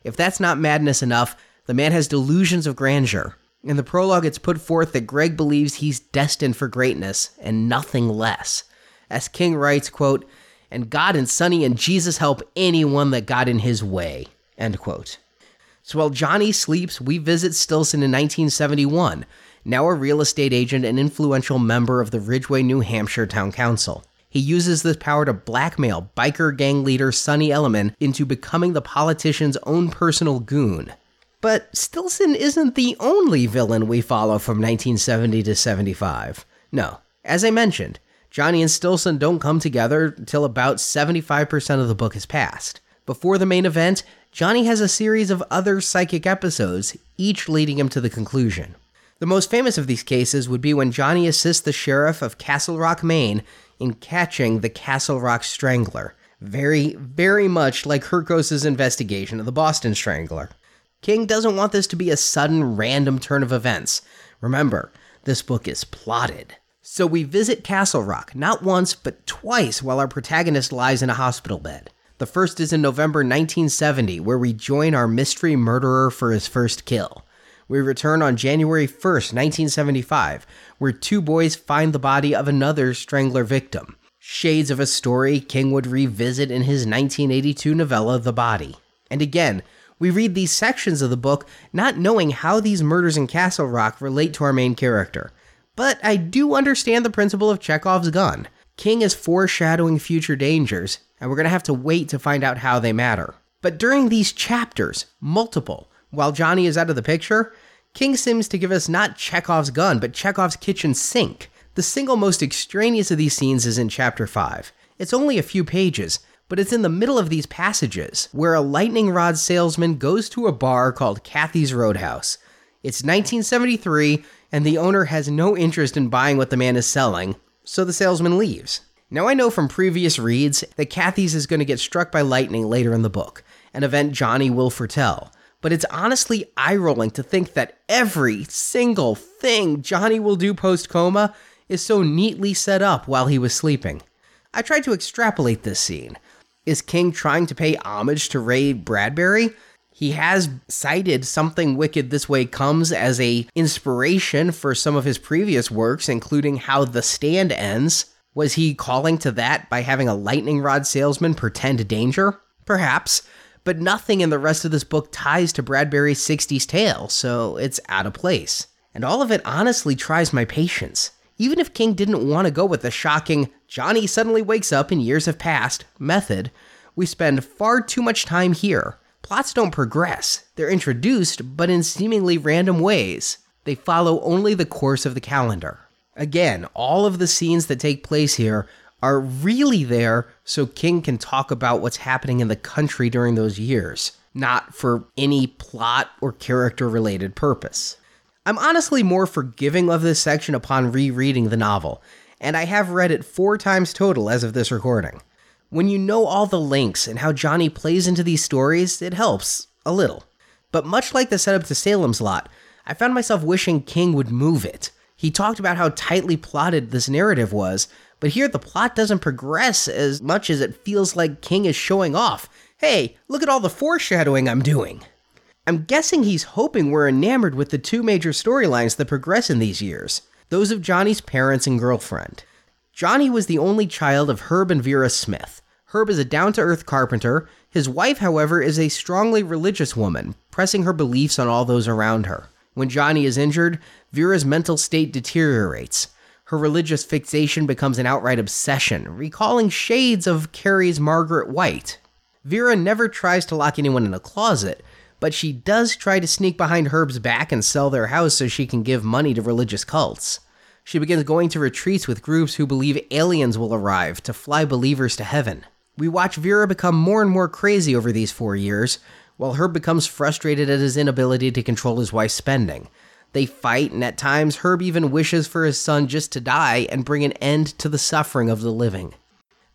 If that's not madness enough, the man has delusions of grandeur. In the prologue, it's put forth that Greg believes he's destined for greatness and nothing less. As King writes, quote, "And God and Sonny and Jesus help anyone that got in his way," end quote. So while Johnny sleeps, we visit Stilson in nineteen seventy-one, now a real estate agent and influential member of the Ridgeway, New Hampshire Town Council. He uses this power to blackmail biker gang leader Sonny Elliman into becoming the politician's own personal goon. But Stilson isn't the only villain we follow from nineteen seventy to seventy-five. No, as I mentioned, Johnny and Stilson don't come together till about seventy-five percent of the book has passed. Before the main event, Johnny has a series of other psychic episodes, each leading him to the conclusion. The most famous of these cases would be when Johnny assists the sheriff of Castle Rock, Maine, in catching the Castle Rock Strangler, very, very much like Hurkos' investigation of the Boston Strangler. King doesn't want this to be a sudden, random turn of events. Remember, this book is plotted. So we visit Castle Rock, not once, but twice, while our protagonist lies in a hospital bed. The first is in November nineteen seventy, where we join our mystery murderer for his first kill. We return on January first, nineteen seventy-five, where two boys find the body of another strangler victim. Shades of a story King would revisit in his nineteen eighty-two novella, The Body. And again, we read these sections of the book not knowing how these murders in Castle Rock relate to our main character. But I do understand the principle of Chekhov's gun. King is foreshadowing future dangers, and we're going to have to wait to find out how they matter. But during these chapters, multiple, while Johnny is out of the picture, King seems to give us not Chekhov's gun, but Chekhov's kitchen sink. The single most extraneous of these scenes is in Chapter five. It's only a few pages, but it's in the middle of these passages, where a lightning rod salesman goes to a bar called Kathy's Roadhouse. It's nineteen seventy-three, and the owner has no interest in buying what the man is selling, so the salesman leaves. Now I know from previous reads that Kathy's is going to get struck by lightning later in the book, an event Johnny will foretell. But it's honestly eye-rolling to think that every single thing Johnny will do post-coma is so neatly set up while he was sleeping. I tried to extrapolate this scene. Is King trying to pay homage to Ray Bradbury? He has cited Something Wicked This Way Comes as an inspiration for some of his previous works, including how The Stand ends. Was he calling to that by having a lightning rod salesman pretend danger? Perhaps. But nothing in the rest of this book ties to Bradbury's sixties tale, so it's out of place. And all of it honestly tries my patience. Even if King didn't want to go with the shocking, Johnny suddenly wakes up and years have passed method, we spend far too much time here. Plots don't progress. They're introduced, but in seemingly random ways. They follow only the course of the calendar. Again, all of the scenes that take place here are really there so King can talk about what's happening in the country during those years, not for any plot or character-related purpose. I'm honestly more forgiving of this section upon rereading the novel, and I have read it four times total as of this recording. When you know all the links and how Johnny plays into these stories, it helps, a little. But much like the setup to Salem's Lot, I found myself wishing King would move it. He talked about how tightly plotted this narrative was, but here the plot doesn't progress as much as it feels like King is showing off. Hey, look at all the foreshadowing I'm doing. I'm guessing he's hoping we're enamored with the two major storylines that progress in these years, those of Johnny's parents and girlfriend. Johnny was the only child of Herb and Vera Smith. Herb is a down-to-earth carpenter. His wife, however, is a strongly religious woman, pressing her beliefs on all those around her. When Johnny is injured, Vera's mental state deteriorates. Her religious fixation becomes an outright obsession, recalling shades of Carrie's Margaret White. Vera never tries to lock anyone in a closet, but she does try to sneak behind Herb's back and sell their house so she can give money to religious cults. She begins going to retreats with groups who believe aliens will arrive to fly believers to heaven. We watch Vera become more and more crazy over these four years, while Herb becomes frustrated at his inability to control his wife's spending. They fight, and at times, Herb even wishes for his son just to die and bring an end to the suffering of the living.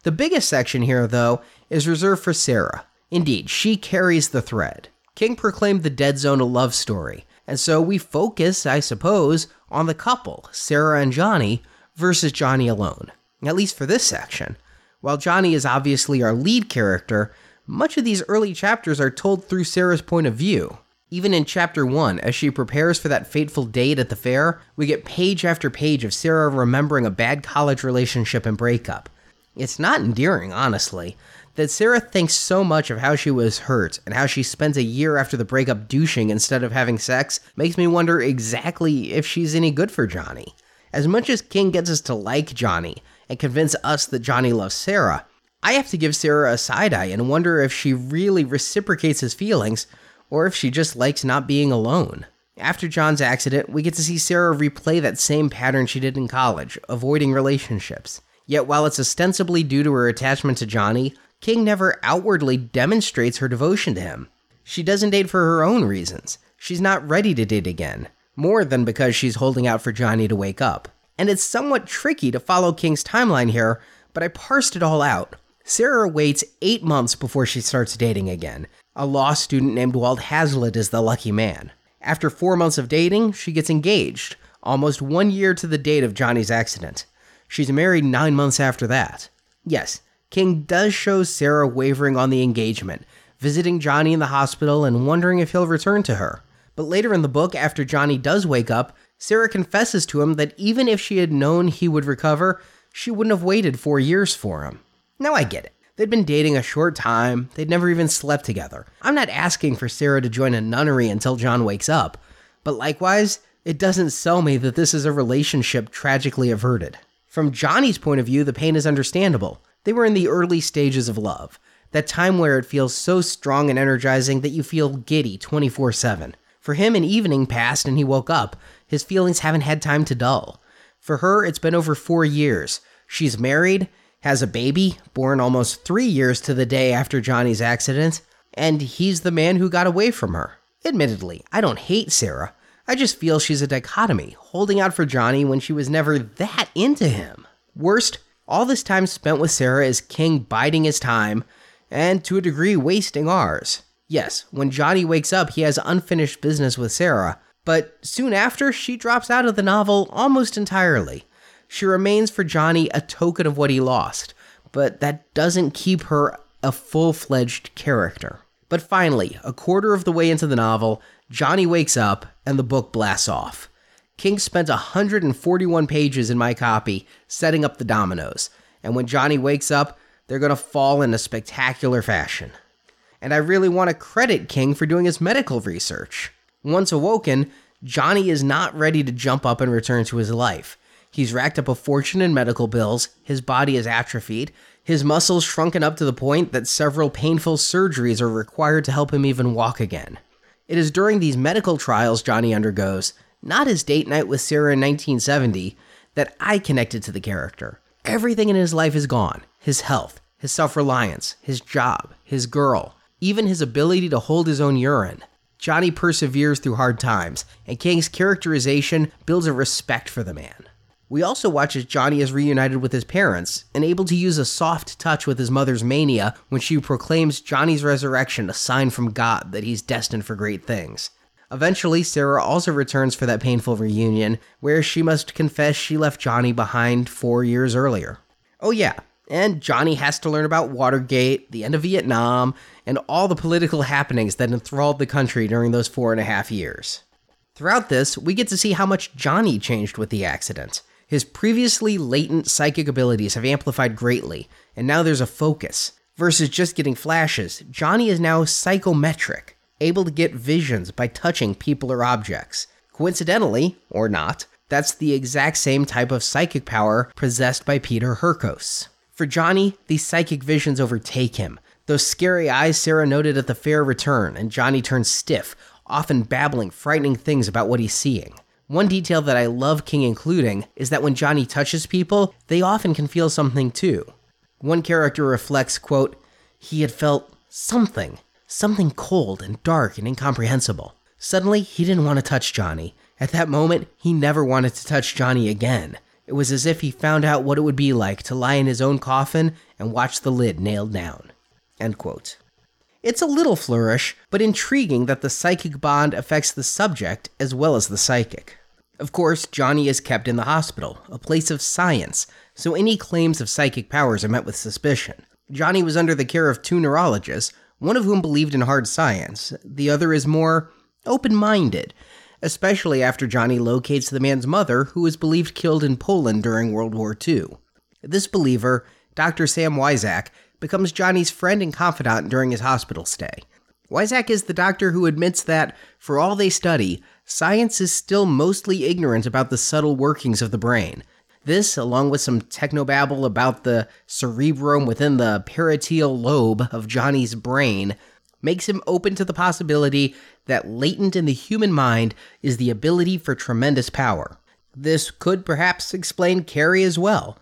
The biggest section here, though, is reserved for Sarah. Indeed, she carries the thread. King proclaimed The Dead Zone a love story, and so we focus, I suppose, on the couple, Sarah and Johnny, versus Johnny alone, at least for this section. While Johnny is obviously our lead character, much of these early chapters are told through Sarah's point of view. Even in Chapter one, as she prepares for that fateful date at the fair, we get page after page of Sarah remembering a bad college relationship and breakup. It's not endearing, honestly, that Sarah thinks so much of how she was hurt and how she spent a year after the breakup douching instead of having sex makes me wonder exactly if she's any good for Johnny. As much as King gets us to like Johnny and convince us that Johnny loves Sarah, I have to give Sarah a side eye and wonder if she really reciprocates his feelings, or if she just likes not being alone. After John's accident, we get to see Sarah replay that same pattern she did in college, avoiding relationships. Yet while it's ostensibly due to her attachment to Johnny, King never outwardly demonstrates her devotion to him. She doesn't date for her own reasons. She's not ready to date again, more than because she's holding out for Johnny to wake up. And it's somewhat tricky to follow King's timeline here, but I parsed it all out. Sarah waits eight months before she starts dating again. A law student named Walt Hazlitt is the lucky man. After four months of dating, she gets engaged, almost one year to the date of Johnny's accident. She's married nine months after that. Yes, King does show Sarah wavering on the engagement, visiting Johnny in the hospital and wondering if he'll return to her. But later in the book, after Johnny does wake up, Sarah confesses to him that even if she had known he would recover, she wouldn't have waited four years for him. Now I get it. They'd been dating a short time, they'd never even slept together. I'm not asking for Sarah to join a nunnery until John wakes up, but likewise, it doesn't sell me that this is a relationship tragically averted. From Johnny's point of view, the pain is understandable. They were in the early stages of love, that time where it feels so strong and energizing that you feel giddy twenty-four seven. For him, an evening passed and he woke up. His feelings haven't had time to dull. For her, it's been over four years. She's married, has a baby, born almost three years to the day after Johnny's accident, and he's the man who got away from her. Admittedly, I don't hate Sarah. I just feel she's a dichotomy, holding out for Johnny when she was never that into him. Worst, all this time spent with Sarah is King biding his time, and to a degree wasting ours. Yes, when Johnny wakes up, he has unfinished business with Sarah, but soon after, she drops out of the novel almost entirely. She remains for Johnny a token of what he lost, but that doesn't keep her a full-fledged character. But finally, a quarter of the way into the novel, Johnny wakes up and the book blasts off. King spent one hundred forty-one pages in my copy setting up the dominoes, and when Johnny wakes up, they're going to fall in a spectacular fashion. And I really want to credit King for doing his medical research. Once awoken, Johnny is not ready to jump up and return to his life. He's racked up a fortune in medical bills, his body is atrophied, his muscles shrunken up to the point that several painful surgeries are required to help him even walk again. It is during these medical trials Johnny undergoes, not his date night with Sarah in nineteen seventy, that I connected to the character. Everything in his life is gone. His health, his self-reliance, his job, his girl, even his ability to hold his own urine. Johnny perseveres through hard times, and King's characterization builds a respect for the man. We also watch as Johnny is reunited with his parents and able to use a soft touch with his mother's mania when she proclaims Johnny's resurrection a sign from God that he's destined for great things. Eventually, Sarah also returns for that painful reunion, where she must confess she left Johnny behind four years earlier. Oh yeah, and Johnny has to learn about Watergate, the end of Vietnam, and all the political happenings that enthralled the country during those four and a half years. Throughout this, we get to see how much Johnny changed with the accident. His previously latent psychic abilities have amplified greatly, and now there's a focus. Versus just getting flashes, Johnny is now psychometric, able to get visions by touching people or objects. Coincidentally, or not, that's the exact same type of psychic power possessed by Peter Hurkos. For Johnny, these psychic visions overtake him. Those scary eyes Sarah noted at the fair return, and Johnny turns stiff, often babbling frightening things about what he's seeing. One detail that I love King including is that when Johnny touches people, they often can feel something too. One character reflects, quote, "He had felt something, something cold and dark and incomprehensible. Suddenly, he didn't want to touch Johnny. At that moment, he never wanted to touch Johnny again. It was as if he found out what it would be like to lie in his own coffin and watch the lid nailed down." End quote. It's a little flourish, but intriguing that the psychic bond affects the subject as well as the psychic. Of course, Johnny is kept in the hospital, a place of science, so any claims of psychic powers are met with suspicion. Johnny was under the care of two neurologists, one of whom believed in hard science, the other is more open-minded, especially after Johnny locates the man's mother, who is believed killed in Poland during World War Two. This believer, Doctor Sam Wyzak, becomes Johnny's friend and confidant during his hospital stay. Wyzak is the doctor who admits that, for all they study, science is still mostly ignorant about the subtle workings of the brain. This, along with some technobabble about the cerebrum within the parietal lobe of Johnny's brain, makes him open to the possibility that latent in the human mind is the ability for tremendous power. This could perhaps explain Carrie as well.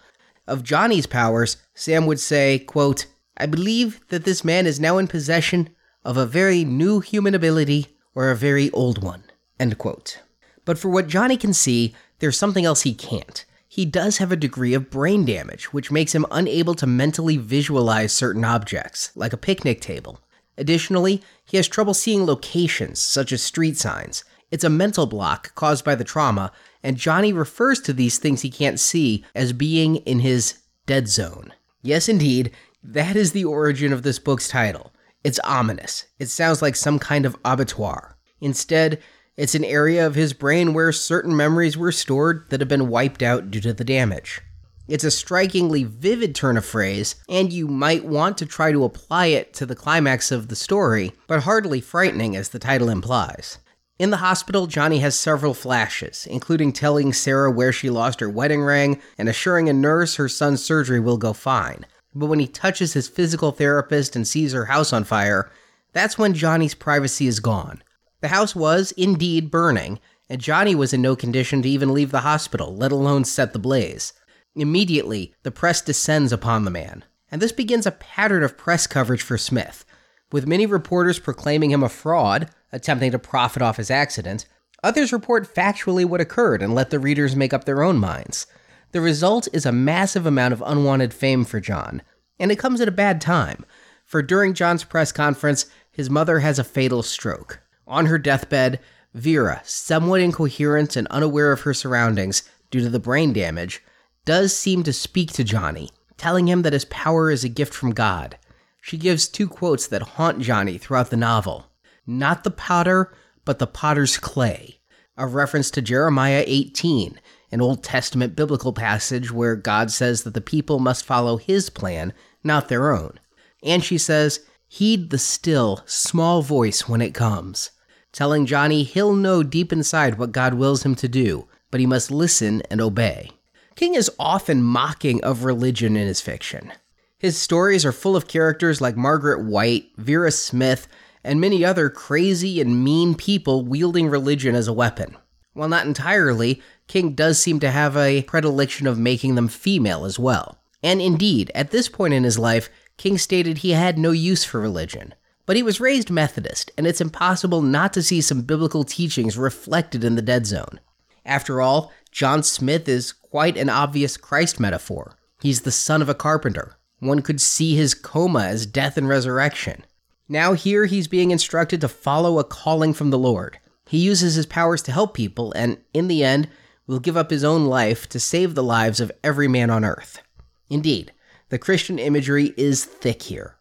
Of Johnny's powers, Sam would say, quote, I believe that this man is now in possession of a very new human ability or a very old one, end quote. But for what Johnny can see, there's something else he can't. He does have a degree of brain damage, which makes him unable to mentally visualize certain objects, like a picnic table. Additionally, he has trouble seeing locations, such as street signs. It's a mental block caused by the trauma, and Johnny refers to these things he can't see as being in his dead zone. Yes, indeed, that is the origin of this book's title. It's ominous. It sounds like some kind of abattoir. Instead, it's an area of his brain where certain memories were stored that have been wiped out due to the damage. It's a strikingly vivid turn of phrase, and you might want to try to apply it to the climax of the story, but hardly frightening as the title implies. In the hospital, Johnny has several flashes, including telling Sarah where she lost her wedding ring and assuring a nurse her son's surgery will go fine. But when he touches his physical therapist and sees her house on fire, that's when Johnny's privacy is gone. The house was, indeed, burning, and Johnny was in no condition to even leave the hospital, let alone set the blaze. Immediately, the press descends upon the man, and this begins a pattern of press coverage for Smith, with many reporters proclaiming him a fraud, attempting to profit off his accident. Others report factually what occurred and let the readers make up their own minds. The result is a massive amount of unwanted fame for John, and it comes at a bad time, for during John's press conference, his mother has a fatal stroke. On her deathbed, Vera, somewhat incoherent and unaware of her surroundings due to the brain damage, does seem to speak to Johnny, telling him that his power is a gift from God. She gives two quotes that haunt Johnny throughout the novel. Not the potter, but the potter's clay, a reference to Jeremiah eighteen, an Old Testament biblical passage where God says that the people must follow his plan, not their own. And she says, heed the still, small voice when it comes, telling Johnny he'll know deep inside what God wills him to do, but he must listen and obey. King is often mocking of religion in his fiction. His stories are full of characters like Margaret White, Vera Smith, and many other crazy and mean people wielding religion as a weapon. While not entirely, King does seem to have a predilection of making them female as well. And indeed, at this point in his life, King stated he had no use for religion. But he was raised Methodist, and it's impossible not to see some biblical teachings reflected in The Dead Zone. After all, John Smith is quite an obvious Christ metaphor. He's the son of a carpenter. One could see his coma as death and resurrection. Now here he's being instructed to follow a calling from the Lord. He uses his powers to help people, and in the end, will give up his own life to save the lives of every man on earth. Indeed, the Christian imagery is thick here.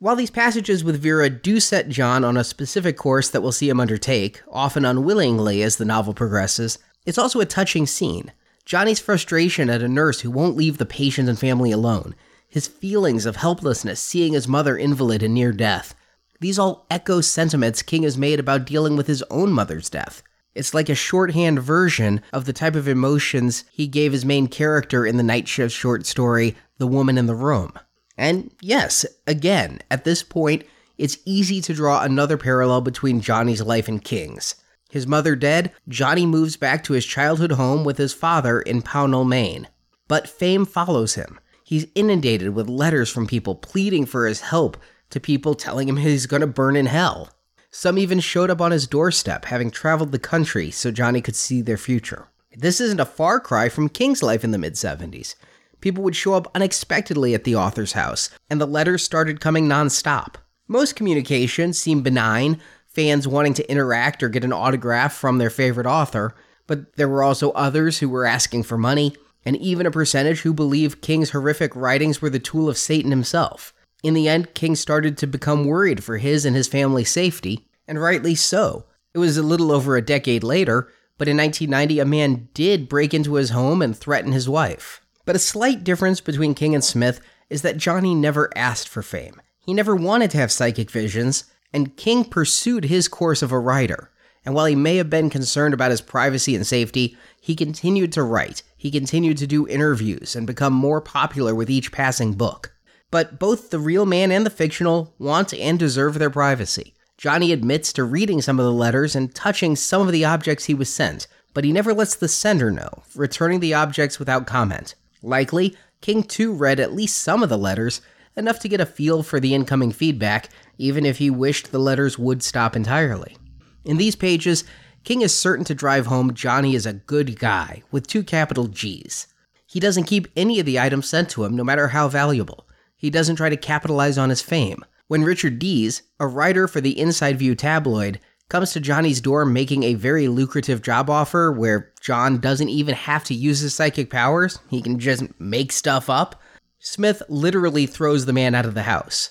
While these passages with Vera do set John on a specific course that we'll see him undertake, often unwillingly as the novel progresses, it's also a touching scene. Johnny's frustration at a nurse who won't leave the patient and family alone, his feelings of helplessness seeing his mother invalid and near death. These all echo sentiments King has made about dealing with his own mother's death. It's like a shorthand version of the type of emotions he gave his main character in the Night Shift short story, The Woman in the Room. And yes, again, at this point, it's easy to draw another parallel between Johnny's life and King's. His mother dead, Johnny moves back to his childhood home with his father in Pownall, Maine. But fame follows him. He's inundated with letters from people pleading for his help, to people telling him he's going to burn in hell. Some even showed up on his doorstep, having traveled the country so Johnny could see their future. This isn't a far cry from King's life in the mid-seventies. People would show up unexpectedly at the author's house, and the letters started coming nonstop. Most communications seemed benign, fans wanting to interact or get an autograph from their favorite author, but there were also others who were asking for money, and even a percentage who believed King's horrific writings were the tool of Satan himself. In the end, King started to become worried for his and his family's safety, and rightly so. It was a little over a decade later, but in nineteen ninety, a man did break into his home and threaten his wife. But a slight difference between King and Smith is that Johnny never asked for fame. He never wanted to have psychic visions, and King pursued his course of a writer. And while he may have been concerned about his privacy and safety, he continued to write. He continued to do interviews and become more popular with each passing book. but both the real man and the fictional want and deserve their privacy. Johnny admits to reading some of the letters and touching some of the objects he was sent, but he never lets the sender know, returning the objects without comment. Likely, King too read at least some of the letters, enough to get a feel for the incoming feedback, even if he wished the letters would stop entirely. In these pages, King is certain to drive home Johnny is a good guy, with two capital G's. He doesn't keep any of the items sent to him, no matter how valuable. He doesn't try to capitalize on his fame. When Richard Dees, a writer for the Inside View tabloid, comes to Johnny's door making a very lucrative job offer where John doesn't even have to use his psychic powers, he can just make stuff up, Smith literally throws the man out of the house.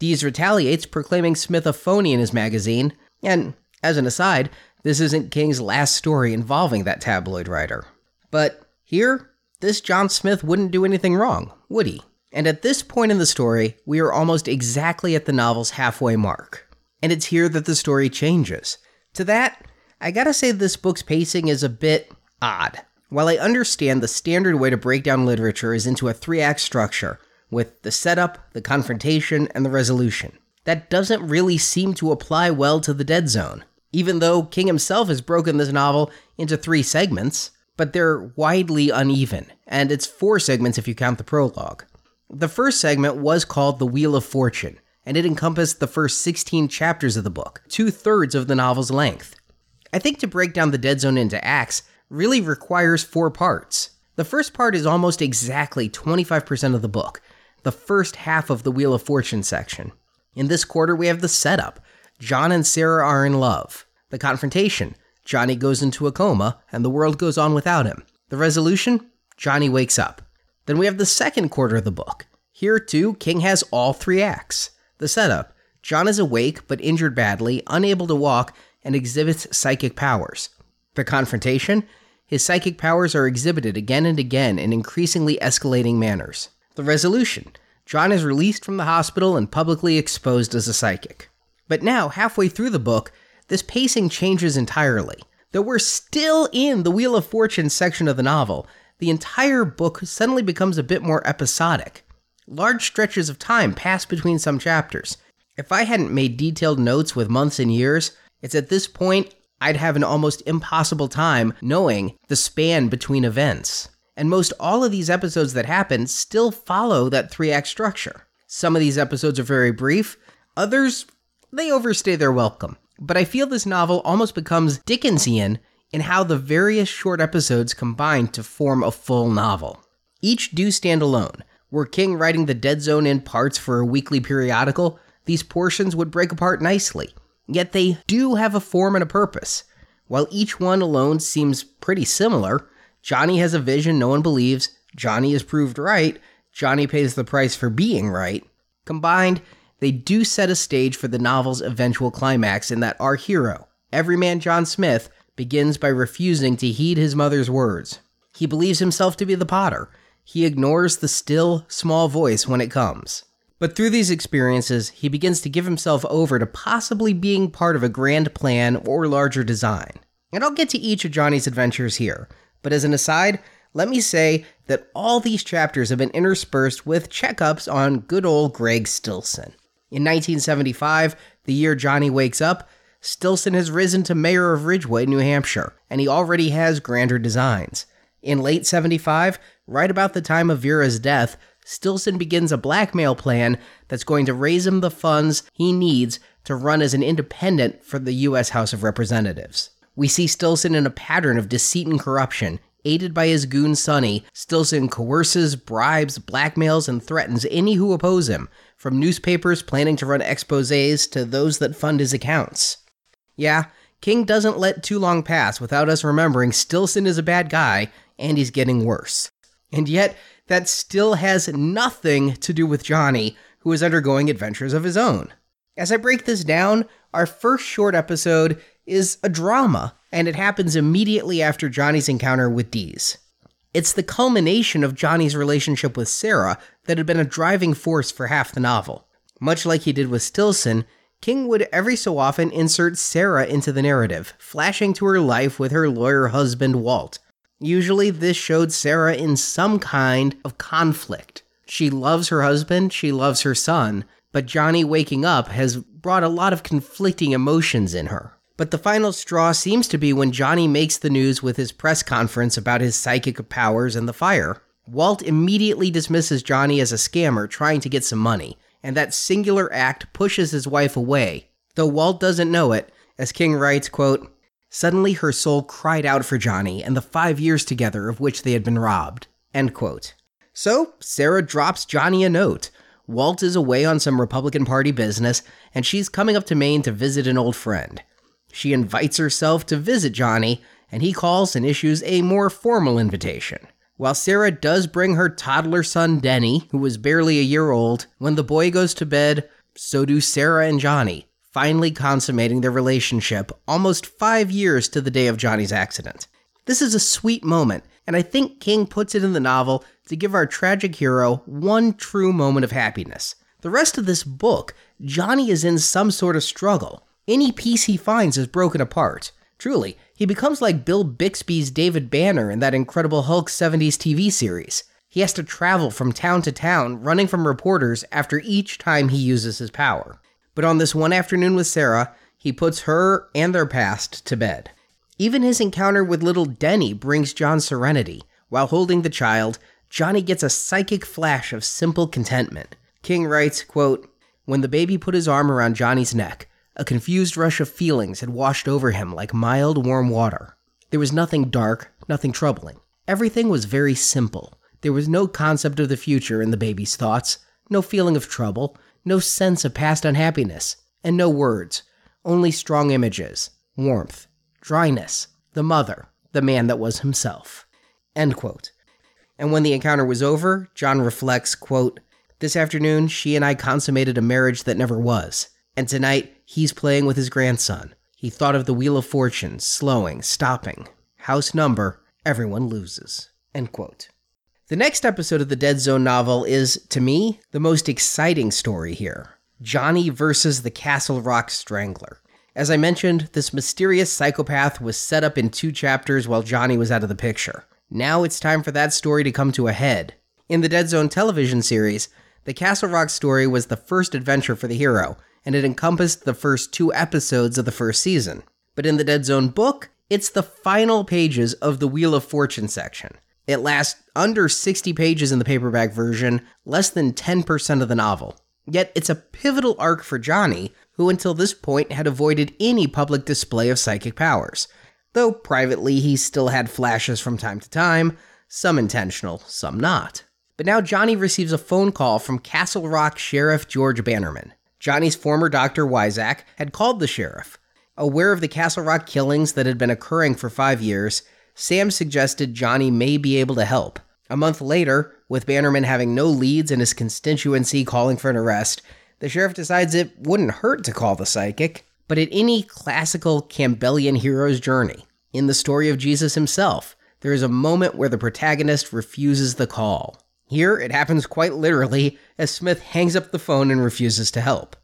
Dees retaliates, proclaiming Smith a phony in his magazine, and, as an aside, this isn't King's last story involving that tabloid writer. But here, this John Smith wouldn't do anything wrong, would he? And at this point in the story, we are almost exactly at the novel's halfway mark. And it's here that the story changes. To that, I gotta say this book's pacing is a bit odd. While I understand the standard way to break down literature is into a three-act structure, with the setup, the confrontation, and the resolution, that doesn't really seem to apply well to The Dead Zone, even though King himself has broken this novel into three segments, but they're widely uneven, and it's four segments if you count the prologue. The first segment was called The Wheel of Fortune, and it encompassed the first sixteen chapters of the book, two-thirds of the novel's length. I think to break down The Dead Zone into acts really requires four parts. The first part is almost exactly twenty-five percent of the book, the first half of the Wheel of Fortune section. In this quarter, we have the setup. John and Sarah are in love. The confrontation. Johnny goes into a coma, and the world goes on without him. The resolution. Johnny wakes up. Then we have the second quarter of the book. Here, too, King has all three acts. The setup. John is awake, but injured badly, unable to walk, and exhibits psychic powers. The confrontation. His psychic powers are exhibited again and again in increasingly escalating manners. The resolution. John is released from the hospital and publicly exposed as a psychic. But now, halfway through the book, this pacing changes entirely. Though we're still in the Wheel of Fortune section of the novel, the entire book suddenly becomes a bit more episodic. Large stretches of time pass between some chapters. If I hadn't made detailed notes with months and years, it's at this point I'd have an almost impossible time knowing the span between events. And most all of these episodes that happen still follow that three-act structure. Some of these episodes are very brief, others, they overstay their welcome. But I feel this novel almost becomes Dickensian in how the various short episodes combine to form a full novel. Each do stand alone. Were King writing The Dead Zone in parts for a weekly periodical, these portions would break apart nicely. Yet they do have a form and a purpose. While each one alone seems pretty similar, Johnny has a vision no one believes, Johnny is proved right, Johnny pays the price for being right. Combined, they do set a stage for the novel's eventual climax in that our hero, everyman John Smith, begins by refusing to heed his mother's words. He believes himself to be the potter. He ignores the still, small voice when it comes. But through these experiences, he begins to give himself over to possibly being part of a grand plan or larger design. And I'll get to each of Johnny's adventures here, but as an aside, let me say that all these chapters have been interspersed with checkups on good old Greg Stilson. In nineteen seventy-five, the year Johnny wakes up, Stilson has risen to mayor of Ridgeway, New Hampshire, and he already has grander designs. In late seventy-five, right about the time of Vera's death, Stilson begins a blackmail plan that's going to raise him the funds he needs to run as an independent for the U S House of Representatives. We see Stilson in a pattern of deceit and corruption. Aided by his goon Sonny, Stilson coerces, bribes, blackmails, and threatens any who oppose him, from newspapers planning to run exposés to those that fund his accounts. Yeah, King doesn't let too long pass without us remembering Stilson is a bad guy, and he's getting worse. And yet, that still has nothing to do with Johnny, who is undergoing adventures of his own. As I break this down, our first short episode is a drama, and it happens immediately after Johnny's encounter with Dees. It's the culmination of Johnny's relationship with Sarah that had been a driving force for half the novel. Much like he did with Stilson, King would every so often insert Sarah into the narrative, flashing to her life with her lawyer husband Walt. Usually this showed Sarah in some kind of conflict. She loves her husband, she loves her son, but Johnny waking up has brought a lot of conflicting emotions in her. But the final straw seems to be when Johnny makes the news with his press conference about his psychic powers and the fire. Walt immediately dismisses Johnny as a scammer trying to get some money, and that singular act pushes his wife away, though Walt doesn't know it, as King writes, quote, "Suddenly her soul cried out for Johnny and the five years together of which they had been robbed," end quote. So, Sarah drops Johnny a note. Walt is away on some Republican Party business, and she's coming up to Maine to visit an old friend. She invites herself to visit Johnny, and he calls and issues a more formal invitation. While Sarah does bring her toddler son Denny, who was barely a year old, when the boy goes to bed, so do Sarah and Johnny, finally consummating their relationship almost five years to the day of Johnny's accident. This is a sweet moment, and I think King puts it in the novel to give our tragic hero one true moment of happiness. The rest of this book, Johnny is in some sort of struggle. Any piece he finds is broken apart. Truly, he becomes like Bill Bixby's David Banner in that Incredible Hulk seventies T V series. He has to travel from town to town, running from reporters after each time he uses his power. But on this one afternoon with Sarah, he puts her and their past to bed. Even his encounter with little Denny brings John serenity. While holding the child, Johnny gets a psychic flash of simple contentment. King writes, quote, "When the baby put his arm around Johnny's neck, a confused rush of feelings had washed over him like mild, warm water. There was nothing dark, nothing troubling. Everything was very simple. There was no concept of the future in the baby's thoughts, no feeling of trouble, no sense of past unhappiness, and no words, only strong images, warmth, dryness, the mother, the man that was himself." End quote. And when the encounter was over, John reflects, quote, "This afternoon, she and I consummated a marriage that never was, and tonight, he's playing with his grandson. He thought of the Wheel of Fortune, slowing, stopping. House number, everyone loses." End quote. The next episode of the Dead Zone novel is, to me, the most exciting story here. Johnny versus the Castle Rock Strangler. As I mentioned, this mysterious psychopath was set up in two chapters while Johnny was out of the picture. Now it's time for that story to come to a head. In the Dead Zone television series, the Castle Rock story was the first adventure for the hero, and it encompassed the first two episodes of the first season. But in the Dead Zone book, it's the final pages of the Wheel of Fortune section. It lasts under sixty pages in the paperback version, less than ten percent of the novel. Yet it's a pivotal arc for Johnny, who until this point had avoided any public display of psychic powers, though privately he still had flashes from time to time, some intentional, some not. But now Johnny receives a phone call from Castle Rock Sheriff George Bannerman. Johnny's former Doctor Wyzak had called the sheriff. Aware of the Castle Rock killings that had been occurring for five years, Sam suggested Johnny may be able to help. A month later, with Bannerman having no leads and his constituency calling for an arrest, the sheriff decides it wouldn't hurt to call the psychic. But in any classical Campbellian hero's journey, in the story of Jesus himself, there is a moment where the protagonist refuses the call. Here, it happens quite literally, as Smith hangs up the phone and refuses to help.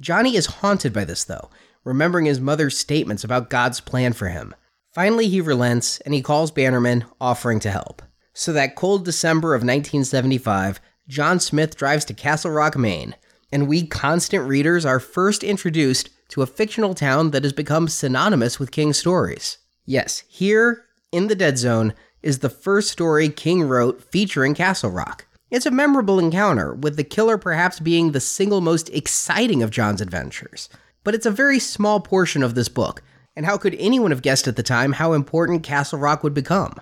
Johnny is haunted by this, though, remembering his mother's statements about God's plan for him. Finally, he relents, and he calls Bannerman, offering to help. So that cold December of nineteen seventy-five, John Smith drives to Castle Rock, Maine, and we constant readers are first introduced to a fictional town that has become synonymous with King's stories. Yes, here, in the Dead Zone, is the first story King wrote featuring Castle Rock. It's a memorable encounter, with the killer perhaps being the single most exciting of John's adventures. But it's a very small portion of this book, and how could anyone have guessed at the time how important Castle Rock would become?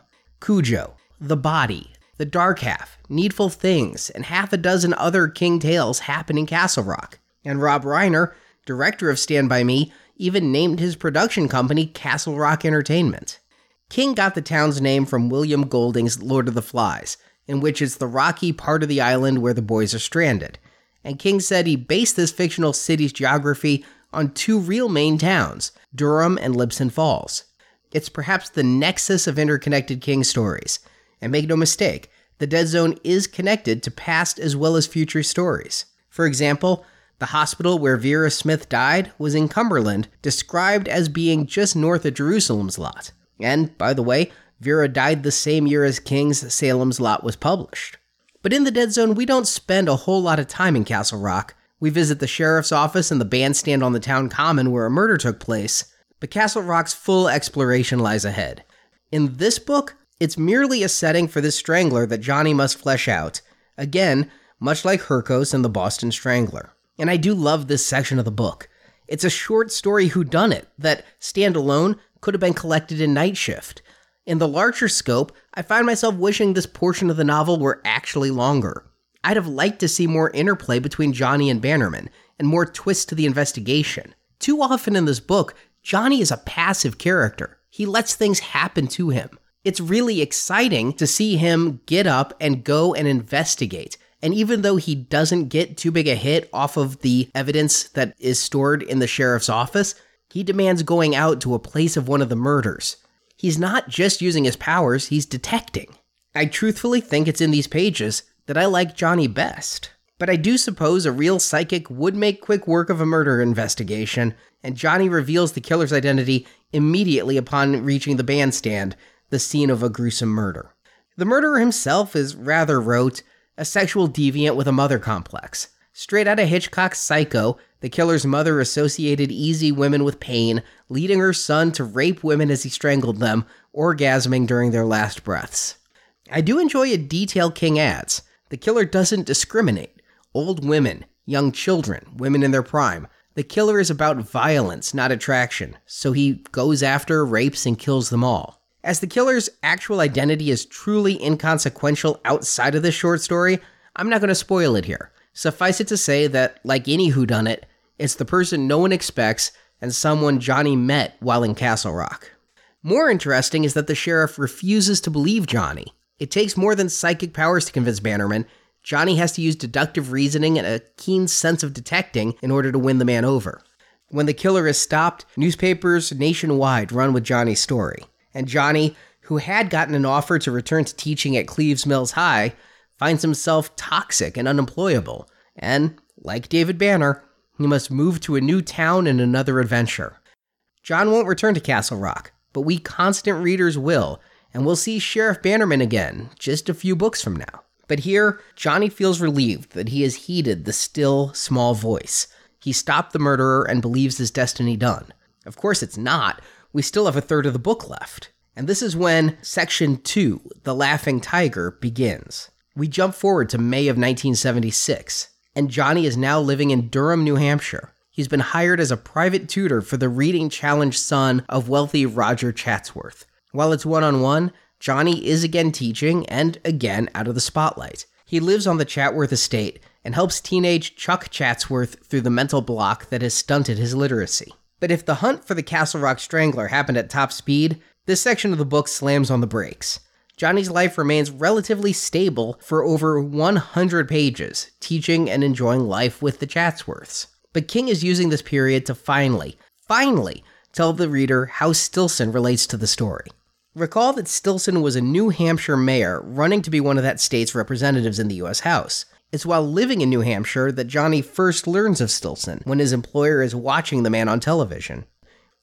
Cujo, The Body, The Dark Half, Needful Things, and half a dozen other King tales happen in Castle Rock. And Rob Reiner, director of Stand By Me, even named his production company Castle Rock Entertainment. King got the town's name from William Golding's Lord of the Flies, in which it's the rocky part of the island where the boys are stranded. And King said he based this fictional city's geography on two real Maine towns, Durham and Libsyn Falls. It's perhaps the nexus of interconnected King stories. And make no mistake, the Dead Zone is connected to past as well as future stories. For example, the hospital where Vera Smith died was in Cumberland, described as being just north of Jerusalem's Lot. And, by the way, Vera died the same year as King's Salem's Lot was published. But in The Dead Zone, we don't spend a whole lot of time in Castle Rock. We visit the sheriff's office and the bandstand on the town common where a murder took place, but Castle Rock's full exploration lies ahead. In this book, it's merely a setting for this strangler that Johnny must flesh out, again, much like Hurkos and the Boston Strangler. And I do love this section of the book. It's a short story whodunit that, standalone, could have been collected in Night Shift. In the larger scope, I find myself wishing this portion of the novel were actually longer. I'd have liked to see more interplay between Johnny and Bannerman, and more twist to the investigation. Too often in this book, Johnny is a passive character. He lets things happen to him. It's really exciting to see him get up and go and investigate. And even though he doesn't get too big a hit off of the evidence that is stored in the sheriff's office, he demands going out to a place of one of the murders. He's not just using his powers, he's detecting. I truthfully think it's in these pages that I like Johnny best. But I do suppose a real psychic would make quick work of a murder investigation, and Johnny reveals the killer's identity immediately upon reaching the bandstand, the scene of a gruesome murder. The murderer himself is rather rote, a sexual deviant with a mother complex. Straight out of Hitchcock's Psycho, the killer's mother associated easy women with pain, leading her son to rape women as he strangled them, orgasming during their last breaths. I do enjoy a detail King adds. The killer doesn't discriminate. Old women, young children, women in their prime. The killer is about violence, not attraction, so he goes after, rapes, and kills them all. As the killer's actual identity is truly inconsequential outside of this short story, I'm not going to spoil it here. Suffice it to say that, like any whodunit, it's the person no one expects and someone Johnny met while in Castle Rock. More interesting is that the sheriff refuses to believe Johnny. It takes more than psychic powers to convince Bannerman. Johnny has to use deductive reasoning and a keen sense of detecting in order to win the man over. When the killer is stopped, newspapers nationwide run with Johnny's story. And Johnny, who had gotten an offer to return to teaching at Cleves Mills High, finds himself toxic and unemployable, and, like David Banner, he must move to a new town and another adventure. John won't return to Castle Rock, but we constant readers will, and we'll see Sheriff Bannerman again just a few books from now. But here, Johnny feels relieved that he has heeded the still, small voice. He stopped the murderer and believes his destiny done. Of course it's not. We still have a third of the book left. And this is when Section two, The Laughing Tiger, begins. We jump forward to May of nineteen seventy-six, and Johnny is now living in Durham, New Hampshire. He's been hired as a private tutor for the reading-challenged son of wealthy Roger Chatsworth. While it's one-on-one, Johnny is again teaching and again out of the spotlight. He lives on the Chatsworth estate and helps teenage Chuck Chatsworth through the mental block that has stunted his literacy. But if the hunt for the Castle Rock Strangler happened at top speed, this section of the book slams on the brakes. Johnny's life remains relatively stable for over one hundred pages, teaching and enjoying life with the Chatsworths. But King is using this period to finally, finally, tell the reader how Stilson relates to the story. Recall that Stilson was a New Hampshire mayor running to be one of that state's representatives in the U S House. It's while living in New Hampshire that Johnny first learns of Stilson, when his employer is watching the man on television.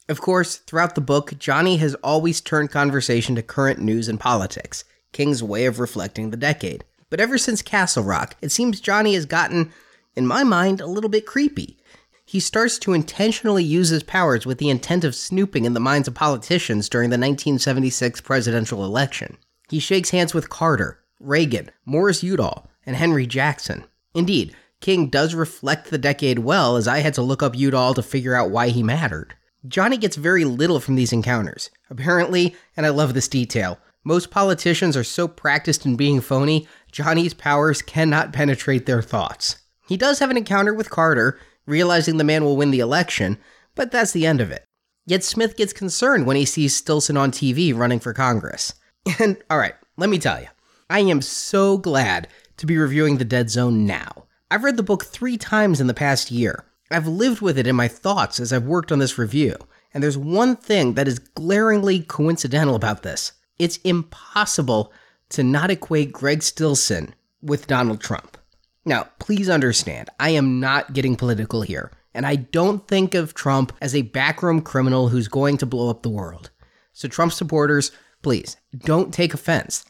Of course, throughout the book, Johnny has always turned conversation to current news and politics, King's way of reflecting the decade. But ever since Castle Rock, it seems Johnny has gotten, in my mind, a little bit creepy. He starts to intentionally use his powers with the intent of snooping in the minds of politicians during the nineteen seventy-six presidential election. He shakes hands with Carter, Reagan, Morris Udall, and Henry Jackson. Indeed, King does reflect the decade well, as I had to look up Udall to figure out why he mattered. Johnny gets very little from these encounters. Apparently, and I love this detail, most politicians are so practiced in being phony, Johnny's powers cannot penetrate their thoughts. He does have an encounter with Carter, realizing the man will win the election, but that's the end of it. Yet Smith gets concerned when he sees Stilson on T V running for Congress. And, alright, let me tell you, I am so glad to be reviewing The Dead Zone now. I've read the book three times in the past year. I've lived with it in my thoughts as I've worked on this review, and there's one thing that is glaringly coincidental about this. It's impossible to not equate Greg Stilson with Donald Trump. Now, please understand, I am not getting political here, and I don't think of Trump as a backroom criminal who's going to blow up the world. So Trump supporters, please, don't take offense.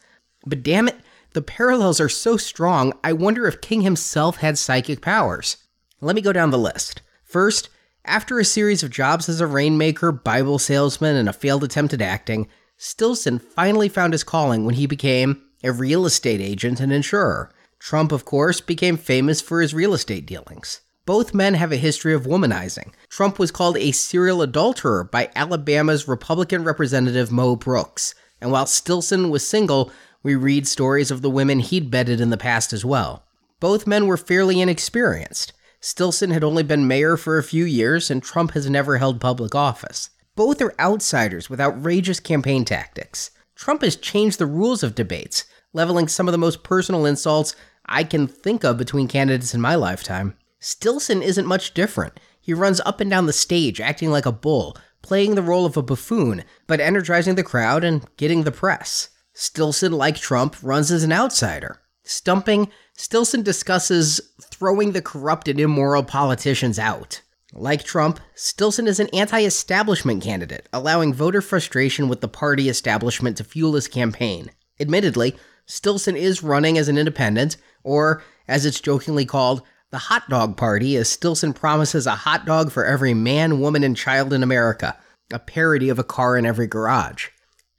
But damn it, The parallels are so strong, I wonder if King himself had psychic powers. Let me go down the list. First, after a series of jobs as a rainmaker, Bible salesman, and a failed attempt at acting, Stilson finally found his calling when he became a real estate agent and insurer. Trump, of course, became famous for his real estate dealings. Both men have a history of womanizing. Trump was called a serial adulterer by Alabama's Republican Representative Mo Brooks. And while Stilson was single, we read stories of the women he'd bedded in the past as well. Both men were fairly inexperienced. Stilson had only been mayor for a few years, and Trump has never held public office. Both are outsiders with outrageous campaign tactics. Trump has changed the rules of debates, leveling some of the most personal insults I can think of between candidates in my lifetime. Stilson isn't much different. He runs up and down the stage, acting like a bull, playing the role of a buffoon, but energizing the crowd and getting the press. Stilson, like Trump, runs as an outsider. Stumping, Stilson discusses throwing the corrupt and immoral politicians out. Like Trump, Stilson is an anti-establishment candidate, allowing voter frustration with the party establishment to fuel his campaign. Admittedly, Stilson is running as an independent, or, as it's jokingly called, the hot dog party, as Stilson promises a hot dog for every man, woman, and child in America, a parody of a car in every garage.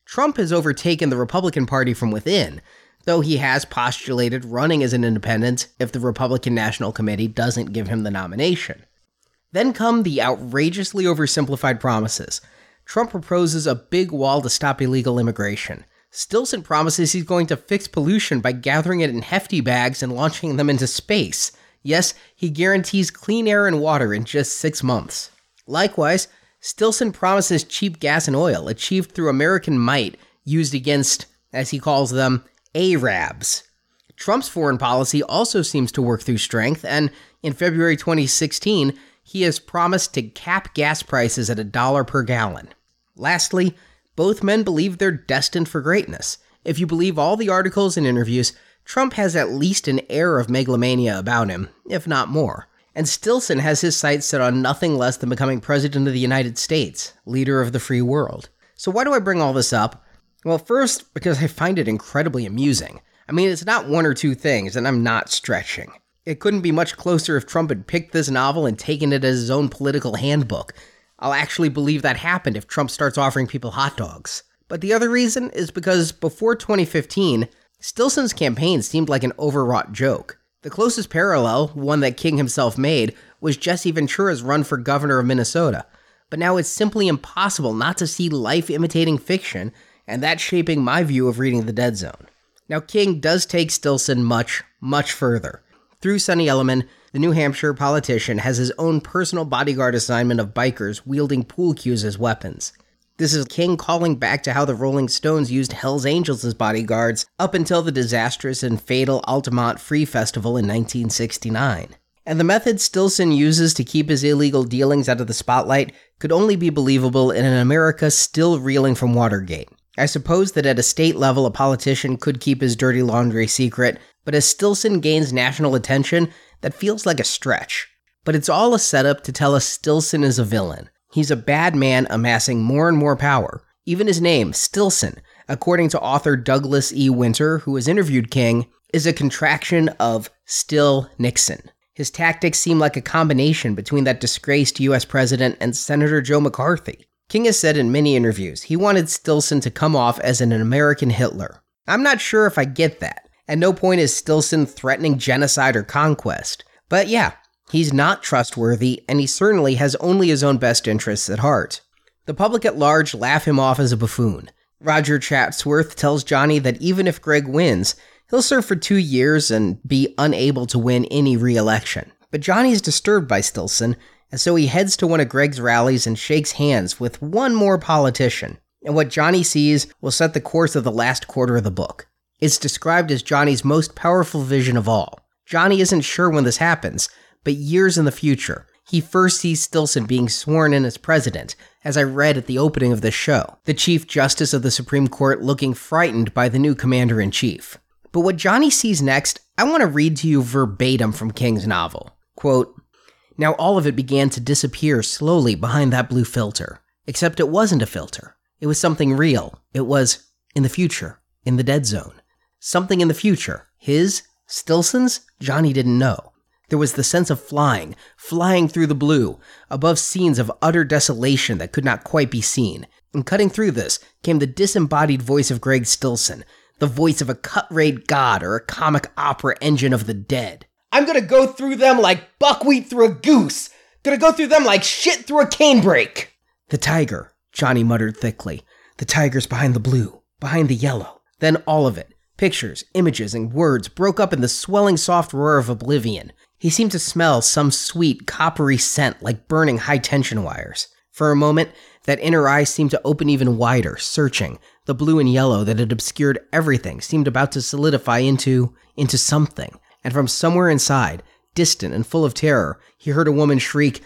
Trump has overtaken the Republican Party from within, though he has postulated running as an independent if the Republican National Committee doesn't give him the nomination. Then come the outrageously oversimplified promises. Trump proposes a big wall to stop illegal immigration. Stilson promises he's going to fix pollution by gathering it in hefty bags and launching them into space. Yes, he guarantees clean air and water in just six months. Likewise, Stilson promises cheap gas and oil achieved through American might used against, as he calls them, Arabs. Trump's foreign policy also seems to work through strength, and in February twenty sixteen, he has promised to cap gas prices at a dollar per gallon. Lastly, both men believe they're destined for greatness. If you believe all the articles and interviews, Trump has at least an air of megalomania about him, if not more. And Stilson has his sights set on nothing less than becoming president of the United States, leader of the free world. So why do I bring all this up? Well, first, because I find it incredibly amusing. I mean, it's not one or two things, and I'm not stretching. It couldn't be much closer if Trump had picked this novel and taken it as his own political handbook. I'll actually believe that happened if Trump starts offering people hot dogs. But the other reason is because before twenty fifteen, Stilson's campaign seemed like an overwrought joke. The closest parallel, one that King himself made, was Jesse Ventura's run for governor of Minnesota. But now it's simply impossible not to see life imitating fiction, and that's shaping my view of reading The Dead Zone. Now, King does take Stilson much, much further. Through Sonny Elliman, the New Hampshire politician has his own personal bodyguard assignment of bikers wielding pool cues as weapons. This is King calling back to how the Rolling Stones used Hell's Angels as bodyguards up until the disastrous and fatal Altamont Free Festival in nineteen sixty-nine. And the method Stilson uses to keep his illegal dealings out of the spotlight could only be believable in an America still reeling from Watergate. I suppose that at a state level, a politician could keep his dirty laundry secret, but as Stilson gains national attention, that feels like a stretch. But it's all a setup to tell us Stilson is a villain. He's a bad man amassing more and more power. Even his name, Stilson, according to author Douglas E. Winter, who has interviewed King, is a contraction of Still Nixon. His tactics seem like a combination between that disgraced U S president and Senator Joe McCarthy. King has said in many interviews he wanted Stilson to come off as an American Hitler. I'm not sure if I get that. At no point is Stilson threatening genocide or conquest. But yeah, he's not trustworthy, and he certainly has only his own best interests at heart. The public at large laugh him off as a buffoon. Roger Chatsworth tells Johnny that even if Greg wins, he'll serve for two years and be unable to win any re-election. But Johnny is disturbed by Stilson, and so he heads to one of Greg's rallies and shakes hands with one more politician. And what Johnny sees will set the course of the last quarter of the book. It's described as Johnny's most powerful vision of all. Johnny isn't sure when this happens, but years in the future, he first sees Stilson being sworn in as president, as I read at the opening of this show, the Chief Justice of the Supreme Court looking frightened by the new Commander-in-Chief. But what Johnny sees next, I want to read to you verbatim from King's novel. Quote, "Now all of it began to disappear slowly behind that blue filter. Except it wasn't a filter. It was something real. It was in the future, in the dead zone. something in the future. His, Stilson's, Johnny didn't know. There was the sense of flying, flying through the blue, above scenes of utter desolation that could not quite be seen. And cutting through this came the disembodied voice of Greg Stilson, the voice of a cut-rate god or a comic opera engine of the dead. I'm gonna go through them like buckwheat through a goose. Gonna go through them like shit through a canebrake. The tiger, Johnny muttered thickly. The tiger's behind the blue, behind the yellow. Then all of it, pictures, images, and words broke up in the swelling soft roar of oblivion. He seemed to smell some sweet, coppery scent like burning high-tension wires. For a moment, that inner eye seemed to open even wider, searching. The blue and yellow that had obscured everything seemed about to solidify into... into something. And from somewhere inside, distant and full of terror, he heard a woman shriek,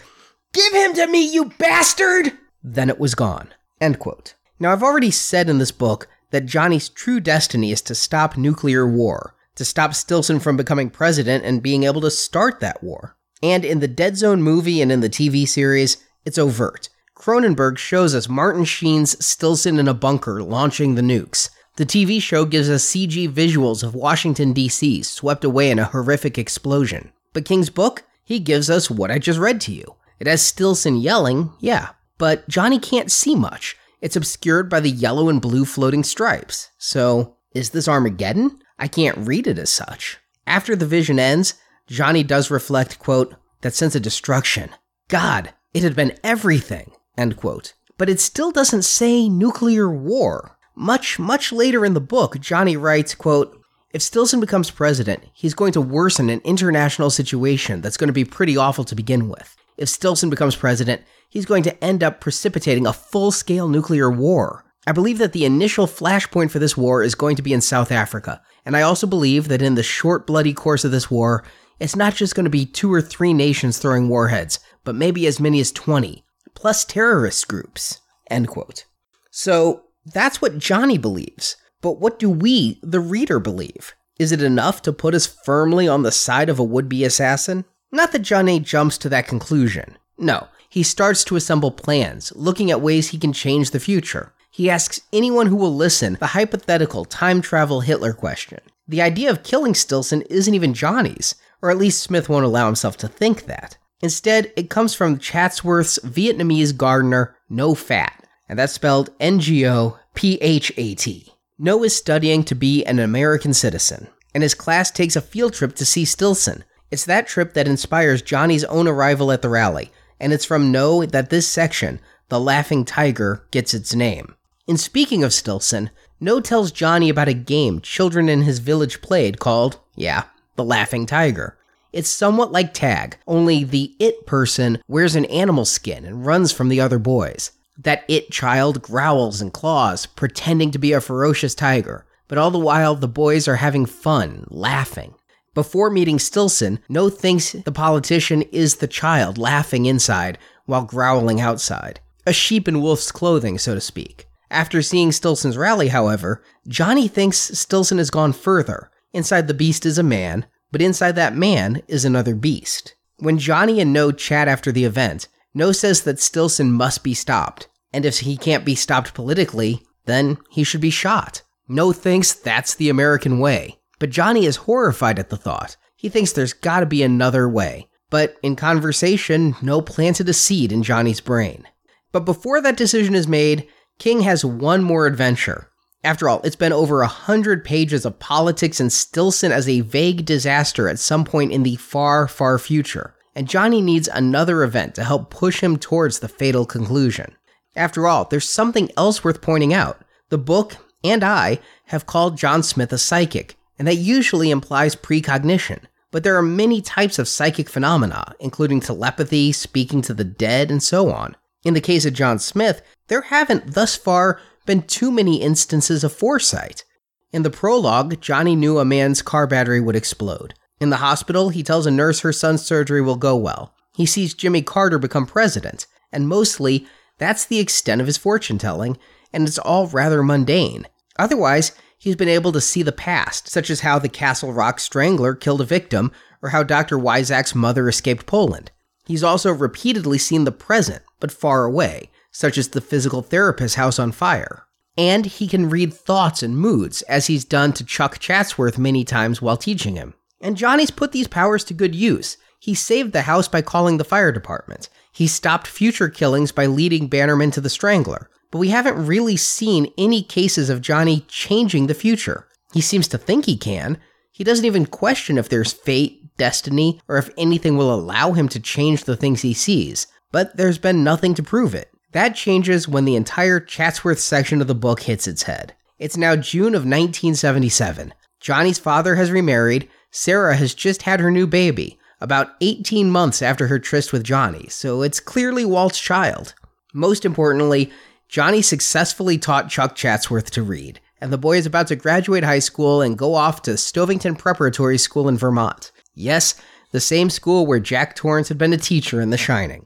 "Give him to me, you bastard!" Then it was gone. End quote. Now, I've already said in this book that Johnny's true destiny is to stop nuclear war, to stop Stilson from becoming president and being able to start that war. And in the Dead Zone movie and in the T V series, it's overt. Cronenberg shows us Martin Sheen's Stilson in a bunker launching the nukes. The T V show gives us C G visuals of Washington, D C swept away in a horrific explosion. But King's book? He gives us what I just read to you. It has Stilson yelling, yeah, but Johnny can't see much. It's obscured by the yellow and blue floating stripes. So, is this Armageddon? I can't read it as such. After the vision ends, Johnny does reflect, quote, that sense of destruction. God, it had been everything, end quote. But it still doesn't say nuclear war. Much, much later in the book, Johnny writes, quote, if Stilson becomes president, he's going to worsen an international situation that's going to be pretty awful to begin with. If Stilson becomes president, he's going to end up precipitating a full-scale nuclear war. I believe that the initial flashpoint for this war is going to be in South Africa, and I also believe that in the short, bloody course of this war, it's not just going to be two or three nations throwing warheads, but maybe as many as twenty, plus terrorist groups, end quote. So, that's what Johnny believes. But what do we, the reader, believe? Is it enough to put us firmly on the side of a would-be assassin? Not that Johnny jumps to that conclusion. No, he starts to assemble plans, looking at ways he can change the future. He asks anyone who will listen the hypothetical time travel Hitler question. The idea of killing Stilson isn't even Johnny's, or at least Smith won't allow himself to think that. Instead, it comes from Chatsworth's Vietnamese gardener, Ngo Phat, and that's spelled N G O P H A T. Ngo is studying to be an American citizen, and his class takes a field trip to see Stilson. It's that trip that inspires Johnny's own arrival at the rally, and it's from Ngo that this section, The Laughing Tiger, gets its name. In speaking of Stilson, Ngo tells Johnny about a game children in his village played called, yeah, The Laughing Tiger. It's somewhat like tag, only the it person wears an animal skin and runs from the other boys. That it child growls and claws, pretending to be a ferocious tiger, but all the while the boys are having fun, laughing. Before meeting Stilson, Ngo thinks the politician is the child laughing inside while growling outside. A sheep in wolf's clothing, so to speak. After seeing Stilson's rally, however, Johnny thinks Stilson has gone further. Inside the beast is a man, but inside that man is another beast. When Johnny and Ngo chat after the event, Ngo says that Stilson must be stopped, and if he can't be stopped politically, then he should be shot. Ngo thinks that's the American way, but Johnny is horrified at the thought. He thinks there's gotta be another way, but in conversation, Ngo planted a seed in Johnny's brain. But before that decision is made, King has one more adventure. After all, it's been over a hundred pages of politics and Stilson as a vague disaster at some point in the far, far future. And Johnny needs another event to help push him towards the fatal conclusion. After all, there's something else worth pointing out. The book, and I, have called John Smith a psychic, and that usually implies precognition. But there are many types of psychic phenomena, including telepathy, speaking to the dead, and so on. In the case of John Smith, there haven't, thus far, been too many instances of foresight. In the prologue, Johnny knew a man's car battery would explode. In the hospital, he tells a nurse her son's surgery will go well. He sees Jimmy Carter become president, and mostly, that's the extent of his fortune-telling, and it's all rather mundane. Otherwise, he's been able to see the past, such as how the Castle Rock Strangler killed a victim, or how Doctor Wyzak's mother escaped Poland. He's also repeatedly seen the present, but far away, such as the physical therapist's house on fire. and he can read thoughts and moods, as he's done to Chuck Chatsworth many times while teaching him. And Johnny's put these powers to good use. He saved the house by calling the fire department. He stopped future killings by leading Bannerman to the Strangler. But we haven't really seen any cases of Johnny changing the future. He seems to think he can. He doesn't even question if there's fate, destiny, or if anything will allow him to change the things he sees. But there's been nothing to prove it. That changes when the entire Chatsworth section of the book hits its head. It's now June of nineteen seventy-seven. Johnny's father has remarried. Sarah has just had her new baby, about eighteen months after her tryst with Johnny, so it's clearly Walt's child. Most importantly, Johnny successfully taught Chuck Chatsworth to read, and the boy is about to graduate high school and go off to Stovington Preparatory School in Vermont. Yes, the same school where Jack Torrance had been a teacher in The Shining.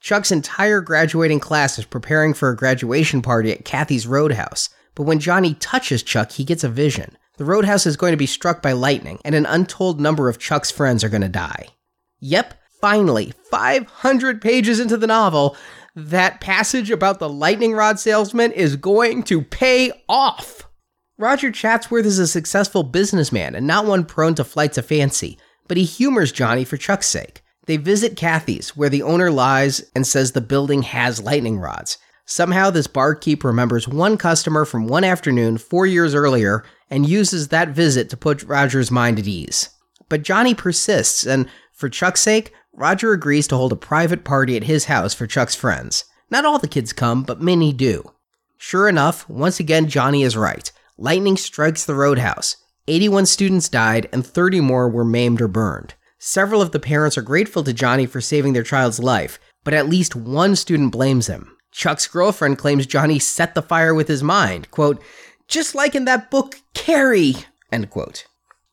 Chuck's entire graduating class is preparing for a graduation party at Kathy's Roadhouse, but when Johnny touches Chuck, he gets a vision. The Roadhouse is going to be struck by lightning, and an untold number of Chuck's friends are going to die. Yep, finally, five hundred pages into the novel, that passage about the lightning rod salesman is going to pay off! Roger Chatsworth is a successful businessman and not one prone to flights of fancy, but he humors Johnny for Chuck's sake. They visit Kathy's, where the owner lies and says the building has lightning rods. Somehow this barkeep remembers one customer from one afternoon four years earlier and uses that visit to put Roger's mind at ease. But Johnny persists, and for Chuck's sake, Roger agrees to hold a private party at his house for Chuck's friends. Not all the kids come, but many do. Sure enough, once again Johnny is right. Lightning strikes the Roadhouse. eighty-one students died and thirty more were maimed or burned. Several of the parents are grateful to Johnny for saving their child's life, but at least one student blames him. Chuck's girlfriend claims Johnny set the fire with his mind, quote, just like in that book, Carrie, end quote.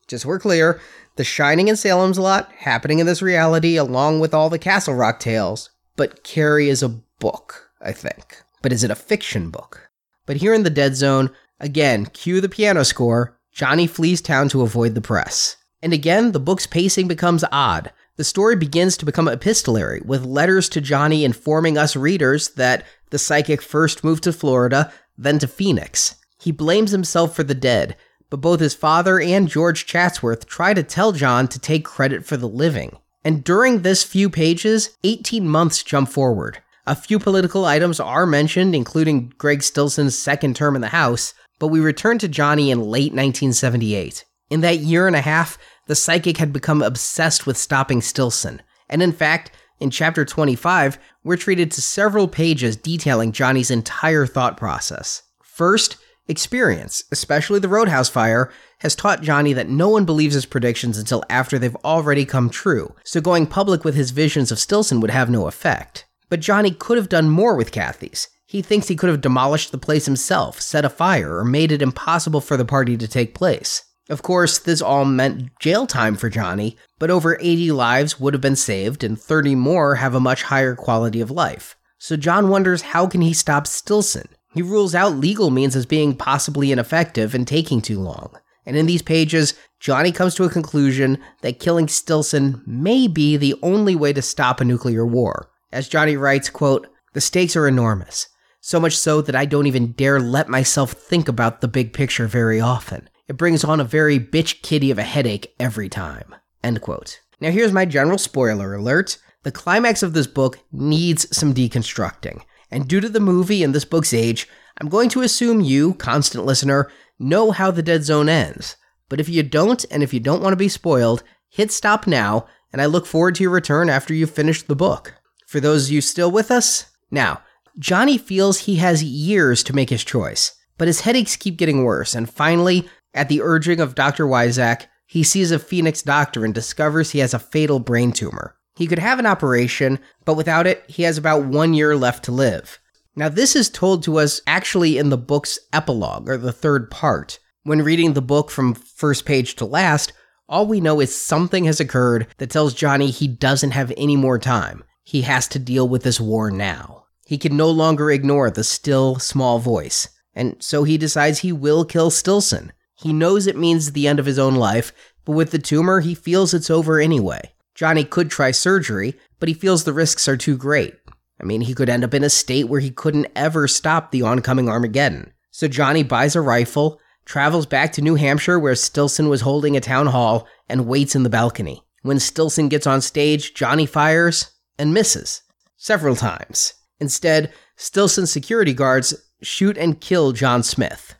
Just so we're clear, The Shining and Salem's Lot, happening in this reality along with all the Castle Rock tales, but Carrie is a book, I think. But is it a fiction book? But here in The Dead Zone, again, cue the piano score, Johnny flees town to avoid the press. And again, the book's pacing becomes odd. The story begins to become epistolary, with letters to Johnny informing us readers that the psychic first moved to Florida, then to Phoenix. He blames himself for the dead, but both his father and George Chatsworth try to tell John to take credit for the living. And during this few pages, eighteen months jump forward. A few political items are mentioned, including Greg Stilson's second term in the House, but we return to Johnny in late nineteen seventy-eight. In that year and a half, the psychic had become obsessed with stopping Stilson. And in fact, in chapter twenty-five, we're treated to several pages detailing Johnny's entire thought process. First, experience, especially the Roadhouse fire, has taught Johnny that no one believes his predictions until after they've already come true, so going public with his visions of Stilson would have no effect. But Johnny could have done more with Kathy's. He thinks he could have demolished the place himself, set a fire, or made it impossible for the party to take place. Of course, this all meant jail time for Johnny, but over eighty lives would have been saved, and thirty more have a much higher quality of life. So John wonders, how can he stop Stilson? He rules out legal means as being possibly ineffective and taking too long. And in these pages, Johnny comes to a conclusion that killing Stilson may be the only way to stop a nuclear war. As Johnny writes, quote, the stakes are enormous, so much so that I don't even dare let myself think about the big picture very often. It brings on a very bitch kitty of a headache every time, end quote. Now here's my general spoiler alert. The climax of this book needs some deconstructing, and due to the movie and this book's age, I'm going to assume you, constant listener, know how The Dead Zone ends. But if you don't, and if you don't want to be spoiled, hit stop now, and I look forward to your return after you've finished the book. For those of you still with us, now, Johnny feels he has years to make his choice, but his headaches keep getting worse, and finally, at the urging of Doctor Wyzak, he sees a Phoenix doctor and discovers he has a fatal brain tumor. He could have an operation, but without it, he has about one year left to live. Now, this is told to us actually in the book's epilogue, or the third part. When reading the book from first page to last, all we know is something has occurred that tells Johnny he doesn't have any more time. He has to deal with this war now. He can no longer ignore the still, small voice, and so he decides he will kill Stilson. He knows it means the end of his own life, but with the tumor, he feels it's over anyway. Johnny could try surgery, but he feels the risks are too great. I mean, he could end up in a state where he couldn't ever stop the oncoming Armageddon. So Johnny buys a rifle, travels back to New Hampshire where Stilson was holding a town hall, and waits in the balcony. When Stilson gets on stage, Johnny fires and misses several times. Instead, Stilson's security guards shoot and kill John Smith.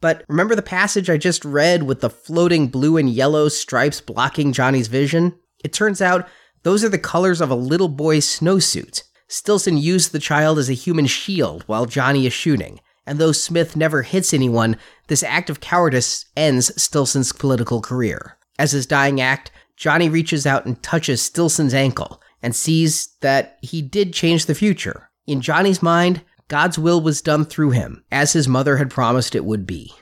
But remember the passage I just read with the floating blue and yellow stripes blocking Johnny's vision? It turns out those are the colors of a little boy's snowsuit. Stilson used the child as a human shield while Johnny is shooting, and though Smith never hits anyone, this act of cowardice ends Stilson's political career. As his dying act, Johnny reaches out and touches Stilson's ankle and sees that he did change the future. In Johnny's mind, God's will was done through him, as his mother had promised it would be.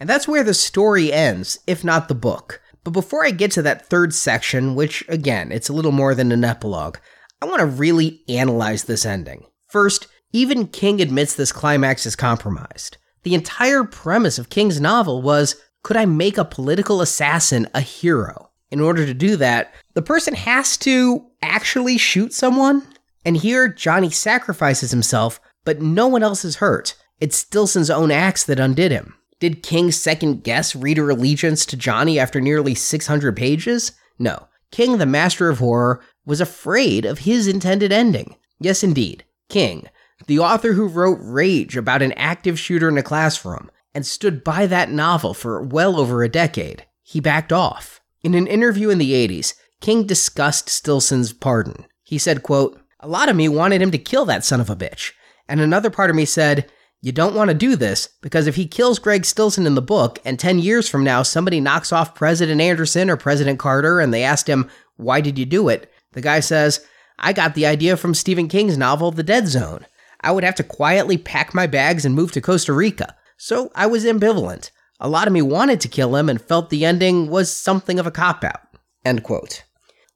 And that's where the story ends, if not the book. But before I get to that third section, which, again, it's a little more than an epilogue, I want to really analyze this ending. First, even King admits this climax is compromised. The entire premise of King's novel was, could I make a political assassin a hero? In order to do that, the person has to actually shoot someone? And here, Johnny sacrifices himself, but no one else is hurt. It's Stilson's own axe that undid him. Did King second-guess reader allegiance to Johnny after nearly six hundred pages? No. King, the master of horror, was afraid of his intended ending. Yes, indeed. King, the author who wrote Rage about an active shooter in a classroom and stood by that novel for well over a decade, he backed off. In an interview in the eighties, King discussed Stilson's pardon. He said, quote, "A lot of me wanted him to kill that son of a bitch. And another part of me said, you don't want to do this, because if he kills Greg Stilson in the book, and ten years from now somebody knocks off President Anderson or President Carter, and they asked him, why did you do it? The guy says, I got the idea from Stephen King's novel, The Dead Zone. I would have to quietly pack my bags and move to Costa Rica. So I was ambivalent. A lot of me wanted to kill him and felt the ending was something of a cop-out." End quote.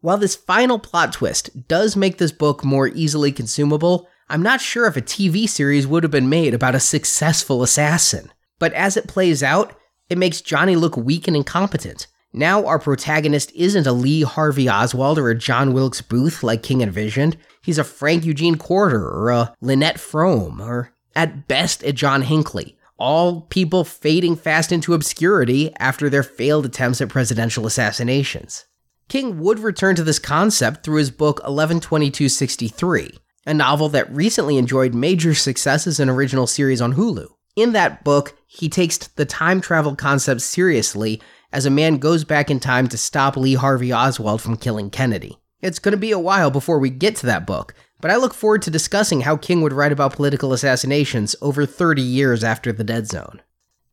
While this final plot twist does make this book more easily consumable, I'm not sure if a T V series would have been made about a successful assassin. But as it plays out, it makes Johnny look weak and incompetent. Now our protagonist isn't a Lee Harvey Oswald or a John Wilkes Booth like King envisioned. He's a Frank Eugene Corder or a Lynette Frome or, at best, a John Hinckley. All people fading fast into obscurity after their failed attempts at presidential assassinations. King would return to this concept through his book eleven twenty-two sixty-three, a novel that recently enjoyed major success as an original series on Hulu. In that book, he takes the time travel concept seriously as a man goes back in time to stop Lee Harvey Oswald from killing Kennedy. It's going to be a while before we get to that book, but I look forward to discussing how King would write about political assassinations over thirty years after The Dead Zone.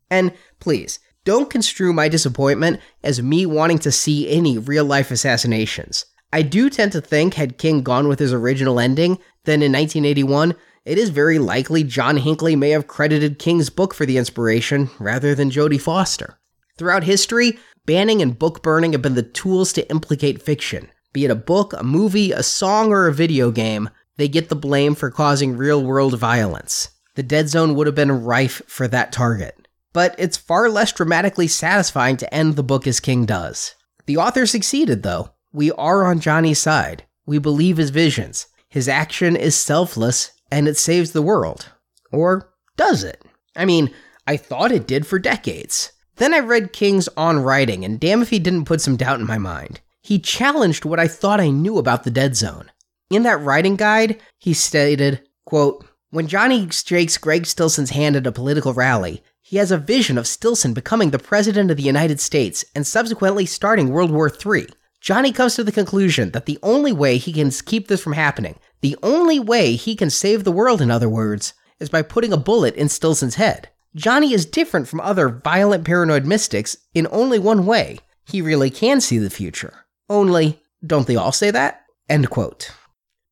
And please, don't construe my disappointment as me wanting to see any real-life assassinations. I do tend to think, had King gone with his original ending, then in nineteen eighty-one, it is very likely John Hinckley may have credited King's book for the inspiration, rather than Jodie Foster. Throughout history, banning and book burning have been the tools to implicate fiction. Be it a book, a movie, a song, or a video game, they get the blame for causing real-world violence. The Dead Zone would have been rife for that target. But it's far less dramatically satisfying to end the book as King does. The author succeeded, though. We are on Johnny's side. We believe his visions. His action is selfless, and it saves the world. Or does it? I mean, I thought it did for decades. Then I read King's On Writing, and damn if he didn't put some doubt in my mind. He challenged what I thought I knew about the Dead Zone. In that writing guide, he stated, quote, "When Johnny shakes Greg Stilson's hand at a political rally, he has a vision of Stilson becoming the President of the United States and subsequently starting World War Three. Johnny comes to the conclusion that the only way he can keep this from happening, the only way he can save the world, in other words, is by putting a bullet in Stilson's head. Johnny is different from other violent paranoid mystics in only one way. He really can see the future. Only, don't they all say that?" End quote.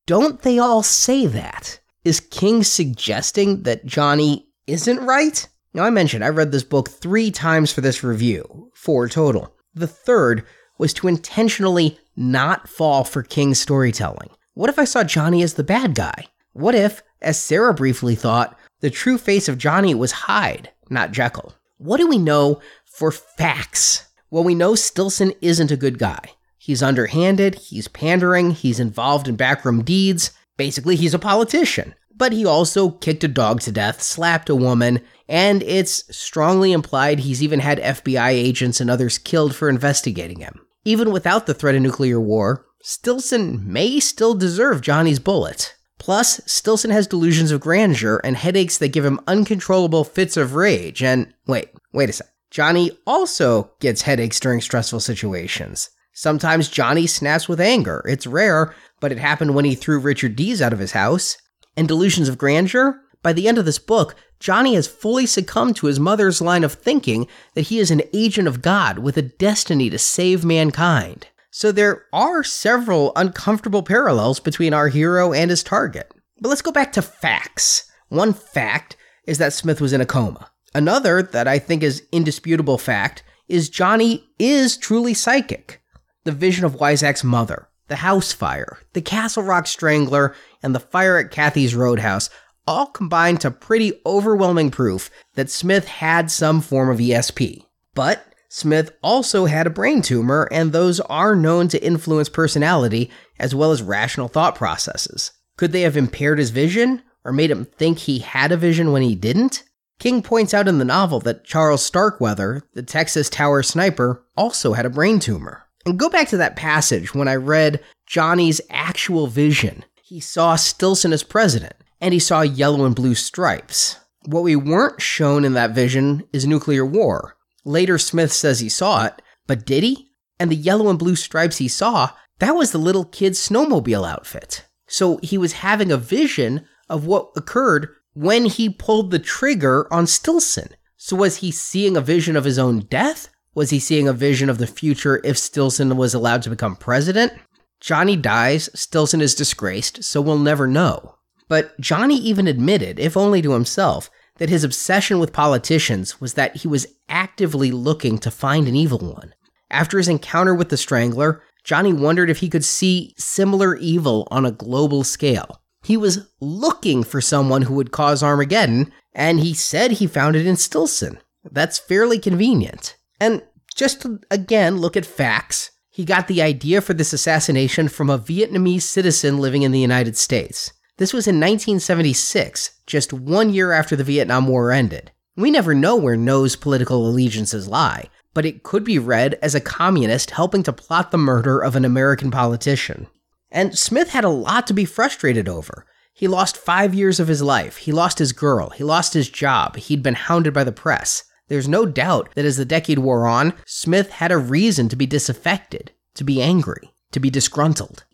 Don't they all say that? Is King suggesting that Johnny isn't right? Now, I mentioned I read this book three times for this review, four total. The third was to intentionally not fall for King's storytelling. What if I saw Johnny as the bad guy? What if, as Sarah briefly thought, the true face of Johnny was Hyde, not Jekyll? What do we know for facts? Well, we know Stilson isn't a good guy. He's underhanded, he's pandering, he's involved in backroom deeds. Basically, he's a politician. But he also kicked a dog to death, slapped a woman, and it's strongly implied he's even had F B I agents and others killed for investigating him. Even without the threat of nuclear war, Stilson may still deserve Johnny's bullet. Plus, Stilson has delusions of grandeur and headaches that give him uncontrollable fits of rage, and wait, wait a sec. Johnny also gets headaches during stressful situations. Sometimes Johnny snaps with anger. It's rare, but it happened when he threw Richard Dees out of his house. And delusions of grandeur? By the end of this book, Johnny has fully succumbed to his mother's line of thinking that he is an agent of God with a destiny to save mankind. So there are several uncomfortable parallels between our hero and his target. But let's go back to facts. One fact is that Smith was in a coma. Another that I think is indisputable fact is Johnny is truly psychic. The vision of Wyzak's mother, the house fire, the Castle Rock Strangler, and the fire at Kathy's Roadhouse all combine to pretty overwhelming proof that Smith had some form of E S P. But Smith also had a brain tumor, and those are known to influence personality as well as rational thought processes. Could they have impaired his vision, or made him think he had a vision when he didn't? King points out in the novel that Charles Starkweather, the Texas Tower sniper, also had a brain tumor. And go back to that passage when I read Johnny's actual vision. He saw Stilson as president, and he saw yellow and blue stripes. What we weren't shown in that vision is nuclear war. Later, Smith says he saw it, but did he? And the yellow and blue stripes he saw, that was the little kid's snowmobile outfit. So he was having a vision of what occurred when he pulled the trigger on Stilson. So was he seeing a vision of his own death? Was he seeing a vision of the future if Stilson was allowed to become president? Johnny dies, Stilson is disgraced, so we'll never know. But Johnny even admitted, if only to himself, that his obsession with politicians was that he was actively looking to find an evil one. After his encounter with the Strangler, Johnny wondered if he could see similar evil on a global scale. He was looking for someone who would cause Armageddon, and he said he found it in Stilson. That's fairly convenient. And just to, again, look at facts, he got the idea for this assassination from a Vietnamese citizen living in the United States. This was in nineteen seventy-six, just one year after the Vietnam War ended. We never know where Ngo's political allegiances lie, but it could be read as a communist helping to plot the murder of an American politician. And Smith had a lot to be frustrated over. He lost five years of his life, he lost his girl, he lost his job, he'd been hounded by the press. There's no doubt that as the decade wore on, Smith had a reason to be disaffected, to be angry, to be disgruntled.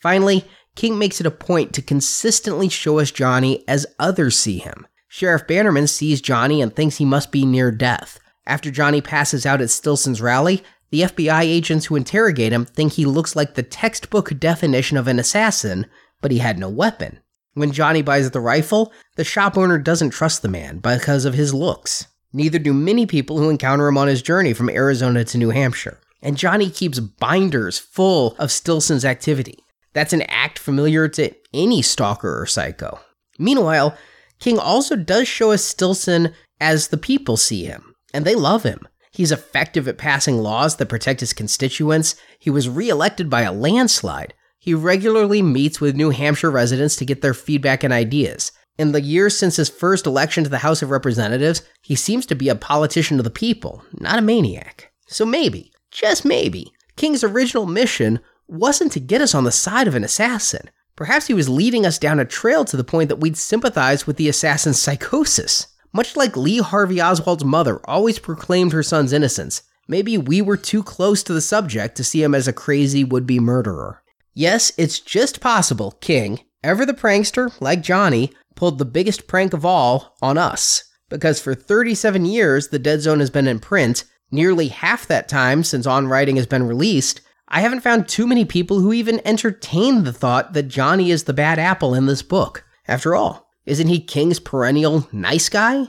Finally, King makes it a point to consistently show us Johnny as others see him. Sheriff Bannerman sees Johnny and thinks he must be near death. After Johnny passes out at Stilson's rally, the F B I agents who interrogate him think he looks like the textbook definition of an assassin, but he had no weapon. When Johnny buys the rifle, the shop owner doesn't trust the man because of his looks. Neither do many people who encounter him on his journey from Arizona to New Hampshire. And Johnny keeps binders full of Stilson's activity. That's an act familiar to any stalker or psycho. Meanwhile, King also does show us Stilson as the people see him, and they love him. He's effective at passing laws that protect his constituents. He was reelected by a landslide. He regularly meets with New Hampshire residents to get their feedback and ideas. In the years since his first election to the House of Representatives, he seems to be a politician of the people, not a maniac. So maybe, just maybe, King's original mission wasn't to get us on the side of an assassin. Perhaps he was leading us down a trail to the point that we'd sympathize with the assassin's psychosis. Much like Lee Harvey Oswald's mother always proclaimed her son's innocence, maybe we were too close to the subject to see him as a crazy would-be murderer. Yes, it's just possible King, ever the prankster, like Johnny, pulled the biggest prank of all on us. Because for thirty-seven years, The Dead Zone has been in print, nearly half that time since On Writing has been released, I haven't found too many people who even entertain the thought that Johnny is the bad apple in this book. After all, isn't he King's perennial nice guy?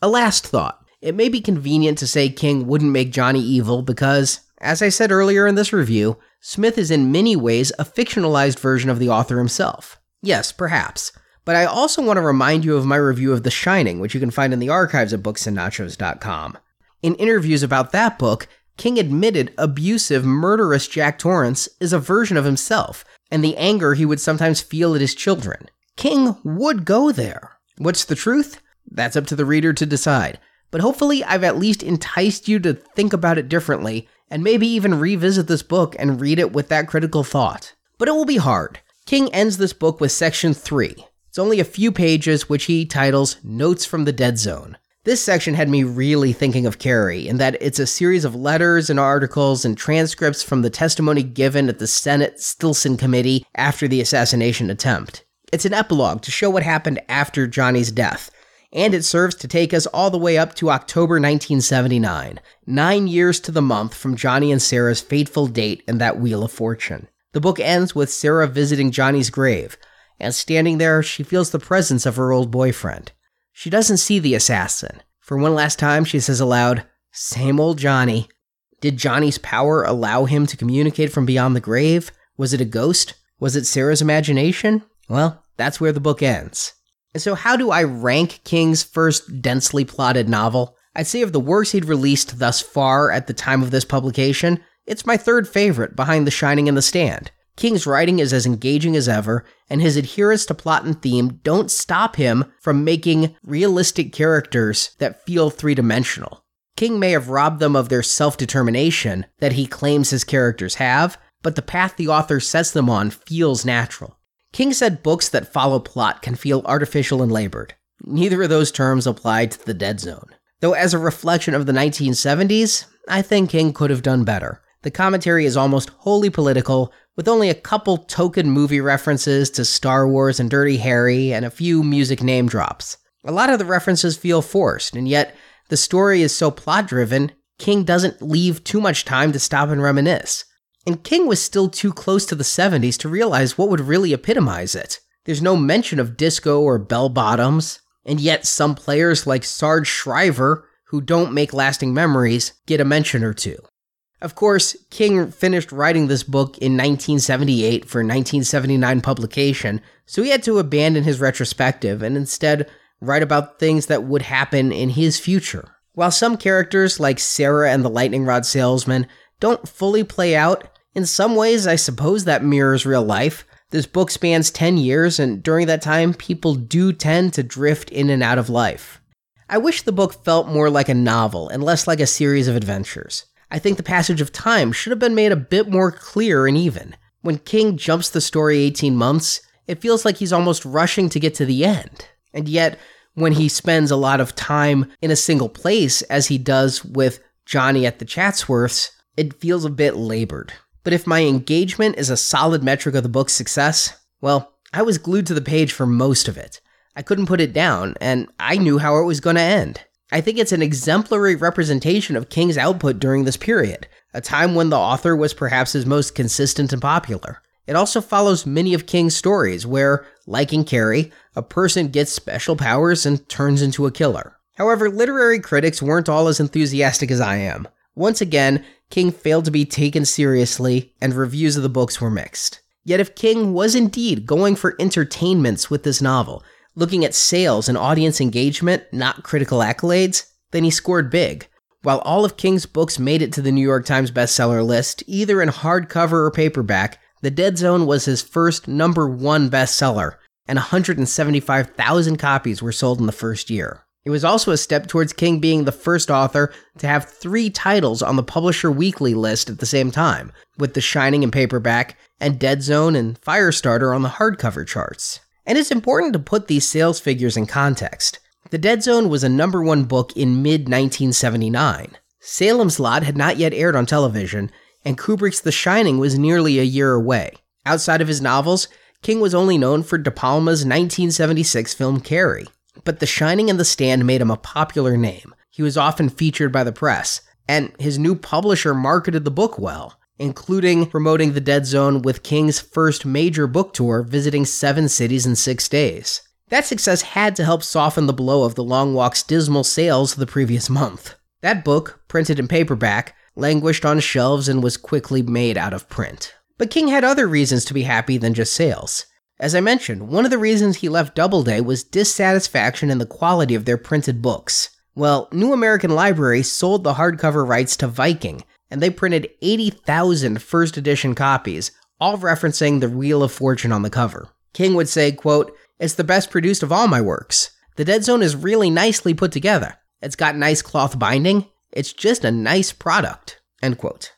A last thought. It may be convenient to say King wouldn't make Johnny evil because, as I said earlier in this review, Smith is in many ways a fictionalized version of the author himself. Yes, perhaps. But I also want to remind you of my review of The Shining, which you can find in the archives at books and nachos dot com. In interviews about that book, King admitted abusive, murderous Jack Torrance is a version of himself, and the anger he would sometimes feel at his children. King would go there. What's the truth? That's up to the reader to decide. But hopefully I've at least enticed you to think about it differently, and maybe even revisit this book and read it with that critical thought. But it will be hard. King ends this book with section three. It's only a few pages, which he titles Notes from the Dead Zone. This section had me really thinking of Carrie, in that it's a series of letters and articles and transcripts from the testimony given at the Senate Stilson Committee after the assassination attempt. It's an epilogue to show what happened after Johnny's death, and it serves to take us all the way up to October nineteen seventy-nine, nine years to the month from Johnny and Sarah's fateful date in that Wheel of Fortune. The book ends with Sarah visiting Johnny's grave, and standing there, she feels the presence of her old boyfriend. She doesn't see the assassin. For one last time, she says aloud, "Same old Johnny." Did Johnny's power allow him to communicate from beyond the grave? Was it a ghost? Was it Sarah's imagination? Well, that's where the book ends. And so how do I rank King's first densely plotted novel? I'd say of the works he'd released thus far at the time of this publication, it's my third favorite behind The Shining and The Stand. King's writing is as engaging as ever, and his adherence to plot and theme don't stop him from making realistic characters that feel three-dimensional. King may have robbed them of their self-determination that he claims his characters have, but the path the author sets them on feels natural. King said books that follow plot can feel artificial and labored. Neither of those terms apply to The Dead Zone. Though as a reflection of the nineteen seventies, I think King could have done better. The commentary is almost wholly political, with only a couple token movie references to Star Wars and Dirty Harry and a few music name drops. A lot of the references feel forced, and yet the story is so plot-driven, King doesn't leave too much time to stop and reminisce. And King was still too close to the seventies to realize what would really epitomize it. There's no mention of disco or bell-bottoms, and yet some players like Sarge Shriver, who don't make lasting memories, get a mention or two. Of course, King finished writing this book in nineteen seventy-eight for nineteen seventy-nine publication, so he had to abandon his retrospective and instead write about things that would happen in his future. While some characters, like Sarah and the lightning rod salesman, don't fully play out, in some ways, I suppose that mirrors real life. This book spans ten years, and during that time, people do tend to drift in and out of life. I wish the book felt more like a novel and less like a series of adventures. I think the passage of time should have been made a bit more clear and even. When King jumps the story eighteen months, it feels like he's almost rushing to get to the end. And yet, when he spends a lot of time in a single place, as he does with Johnny at the Chatsworths, it feels a bit labored. But if my engagement is a solid metric of the book's success, well, I was glued to the page for most of it. I couldn't put it down, and I knew how it was going to end. I think it's an exemplary representation of King's output during this period, a time when the author was perhaps his most consistent and popular. It also follows many of King's stories where, like in Carrie, a person gets special powers and turns into a killer. However, literary critics weren't all as enthusiastic as I am. Once again, King failed to be taken seriously, and reviews of the books were mixed. Yet if King was indeed going for entertainments with this novel, looking at sales and audience engagement, not critical accolades, then he scored big. While all of King's books made it to the New York Times bestseller list, either in hardcover or paperback, The Dead Zone was his first number one bestseller, and one hundred seventy-five thousand copies were sold in the first year. It was also a step towards King being the first author to have three titles on the Publisher Weekly list at the same time, with The Shining in paperback and Dead Zone and Firestarter on the hardcover charts. And it's important to put these sales figures in context. The Dead Zone was a number one book in mid nineteen seventy-nine. Salem's Lot had not yet aired on television, and Kubrick's The Shining was nearly a year away. Outside of his novels, King was only known for De Palma's nineteen seventy-six film Carrie. But The Shining and The Stand made him a popular name. He was often featured by the press, and his new publisher marketed the book well, including promoting The Dead Zone with King's first major book tour, visiting seven cities in six days. That success had to help soften the blow of The Long Walk's dismal sales the previous month. That book, printed in paperback, languished on shelves and was quickly made out of print. But King had other reasons to be happy than just sales. As I mentioned, one of the reasons he left Doubleday was dissatisfaction in the quality of their printed books. Well, New American Library sold the hardcover rights to Viking, and they printed eighty thousand first edition copies, all referencing the Wheel of Fortune on the cover. King would say, quote, "It's the best produced of all my works. The Dead Zone is really nicely put together. It's got nice cloth binding. It's just a nice product." End quote.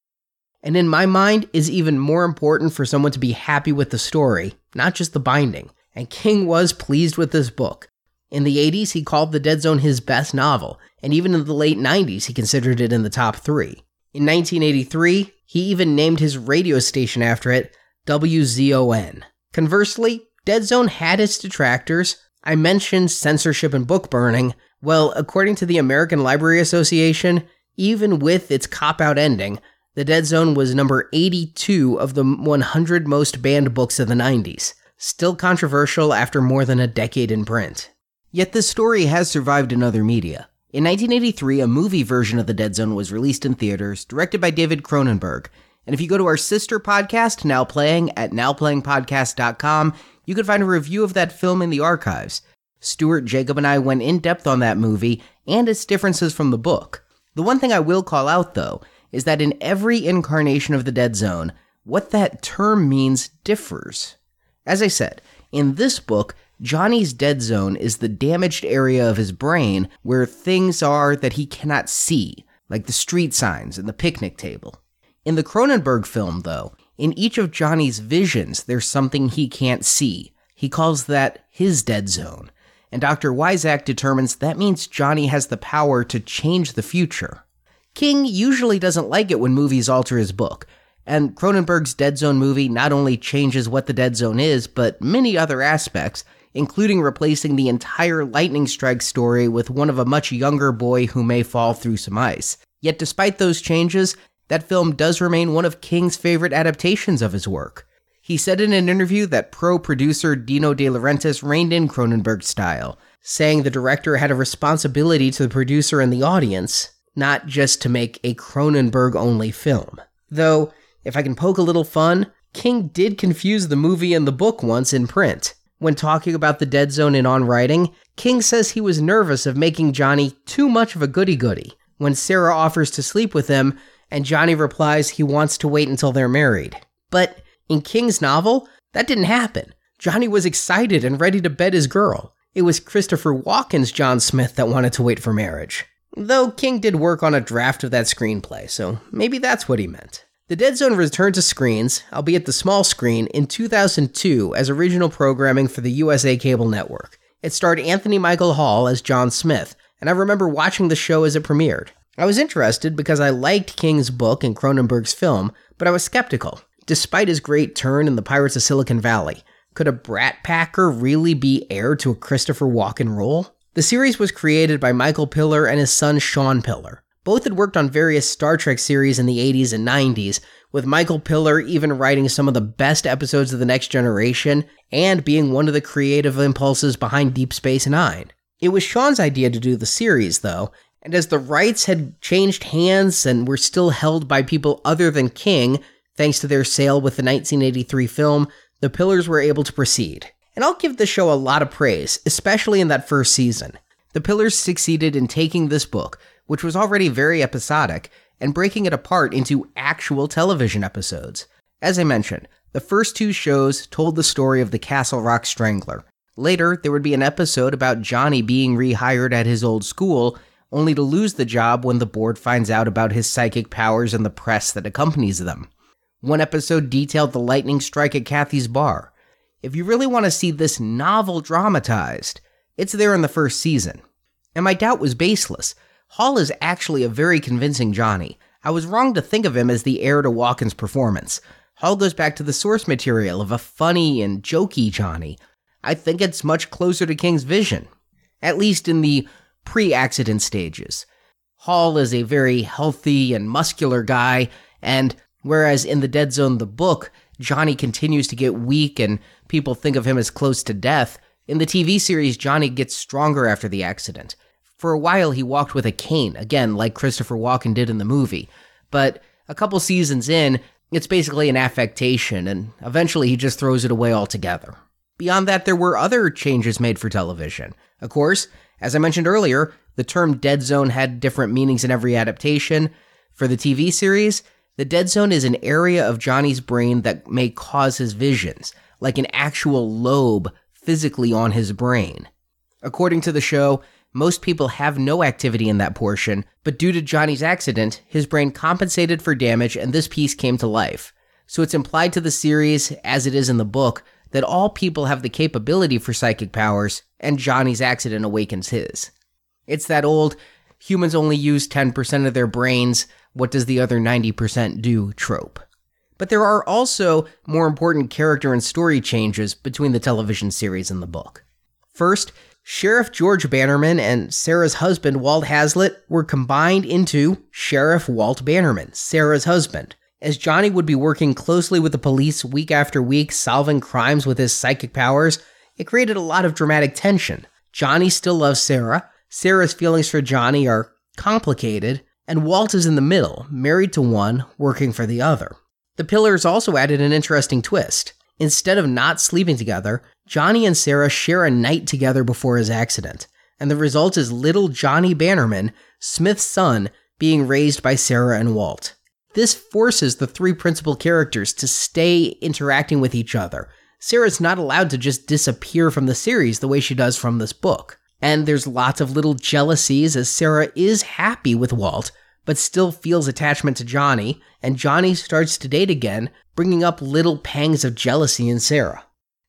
And in my mind, is even more important for someone to be happy with the story, not just the binding. And King was pleased with this book. In the eighties, he called The Dead Zone his best novel, and even in the late nineties, he considered it in the top three. In nineteen eighty-three, he even named his radio station after it, W Z O N. Conversely, Dead Zone had its detractors. I mentioned censorship and book burning. Well, according to the American Library Association, even with its cop-out ending, The Dead Zone was number eighty-two of the one hundred most banned books of the nineties, still controversial after more than a decade in print. Yet this story has survived in other media. In nineteen eighty-three, a movie version of The Dead Zone was released in theaters, directed by David Cronenberg. And if you go to our sister podcast, Now Playing, at now playing podcast dot com, you can find a review of that film in the archives. Stuart, Jacob, and I went in depth on that movie and its differences from the book. The one thing I will call out, though, is that in every incarnation of The Dead Zone, what that term means differs. As I said, in this book, Johnny's dead zone is the damaged area of his brain where things are that he cannot see, like the street signs and the picnic table. In the Cronenberg film, though, in each of Johnny's visions, there's something he can't see. He calls that his dead zone, and Doctor Wyzak determines that means Johnny has the power to change the future. King usually doesn't like it when movies alter his book, and Cronenberg's Dead Zone movie not only changes what the Dead Zone is, but many other aspects, including replacing the entire lightning strike story with one of a much younger boy who may fall through some ice. Yet despite those changes, that film does remain one of King's favorite adaptations of his work. He said in an interview that pro-producer Dino De Laurentiis reined in Cronenberg's style, saying the director had a responsibility to the producer and the audience, not just to make a Cronenberg-only film. Though, if I can poke a little fun, King did confuse the movie and the book once in print. When talking about The Dead Zone in On Writing, King says he was nervous of making Johnny too much of a goody-goody when Sarah offers to sleep with him and Johnny replies he wants to wait until they're married. But in King's novel, that didn't happen. Johnny was excited and ready to bed his girl. It was Christopher Walken's John Smith that wanted to wait for marriage. Though King did work on a draft of that screenplay, so maybe that's what he meant. The Dead Zone returned to screens, albeit the small screen, in two thousand two as original programming for the U S A cable network. It starred Anthony Michael Hall as John Smith, and I remember watching the show as it premiered. I was interested because I liked King's book and Cronenberg's film, but I was skeptical. Despite his great turn in The Pirates of Silicon Valley, could a Brat Packer really be heir to a Christopher Walken role? The series was created by Michael Piller and his son Sean Piller. Both had worked on various Star Trek series in the eighties and nineties, with Michael Piller even writing some of the best episodes of The Next Generation and being one of the creative impulses behind Deep Space Nine. It was Sean's idea to do the series, though, and as the rights had changed hands and were still held by people other than King, thanks to their sale with the nineteen eighty-three film, the Pillars were able to proceed. And I'll give the show a lot of praise, especially in that first season. The Pillars succeeded in taking this book, which was already very episodic, and breaking it apart into actual television episodes. As I mentioned, the first two shows told the story of the Castle Rock Strangler. Later, there would be an episode about Johnny being rehired at his old school, only to lose the job when the board finds out about his psychic powers and the press that accompanies them. One episode detailed the lightning strike at Kathy's bar. If you really want to see this novel dramatized, it's there in the first season. And my doubt was baseless. Hall is actually a very convincing Johnny. I was wrong to think of him as the heir to Walken's performance. Hall goes back to the source material of a funny and jokey Johnny. I think it's much closer to King's vision, at least in the pre-accident stages. Hall is a very healthy and muscular guy, and whereas in The Dead Zone, the book, Johnny continues to get weak and people think of him as close to death, in the T V series, Johnny gets stronger after the accident. For a while, he walked with a cane, again, like Christopher Walken did in the movie. But a couple seasons in, it's basically an affectation, and eventually he just throws it away altogether. Beyond that, there were other changes made for television. Of course, as I mentioned earlier, the term Dead Zone had different meanings in every adaptation. For the T V series, the Dead Zone is an area of Johnny's brain that may cause his visions, like an actual lobe physically on his brain. According to the show, most people have no activity in that portion, but due to Johnny's accident, his brain compensated for damage and this piece came to life. So it's implied to the series, as it is in the book, that all people have the capability for psychic powers, and Johnny's accident awakens his. It's that old, humans only use ten percent of their brains, what does the other ninety percent do trope. But there are also more important character and story changes between the television series and the book. First, Sheriff George Bannerman and Sarah's husband, Walt Hazlitt, were combined into Sheriff Walt Bannerman, Sarah's husband, as Johnny would be working closely with the police week after week, solving crimes with his psychic powers. It created a lot of dramatic tension. Johnny still loves Sarah, Sarah's feelings for Johnny are complicated, and Walt is in the middle, married to one, working for the other. The Pillars also added an interesting twist. Instead of not sleeping together, Johnny and Sarah share a night together before his accident, and the result is little Johnny Bannerman, Smith's son, being raised by Sarah and Walt. This forces the three principal characters to stay interacting with each other. Sarah's not allowed to just disappear from the series the way she does from this book. And there's lots of little jealousies as Sarah is happy with Walt, but still feels attachment to Johnny, and Johnny starts to date again, bringing up little pangs of jealousy in Sarah.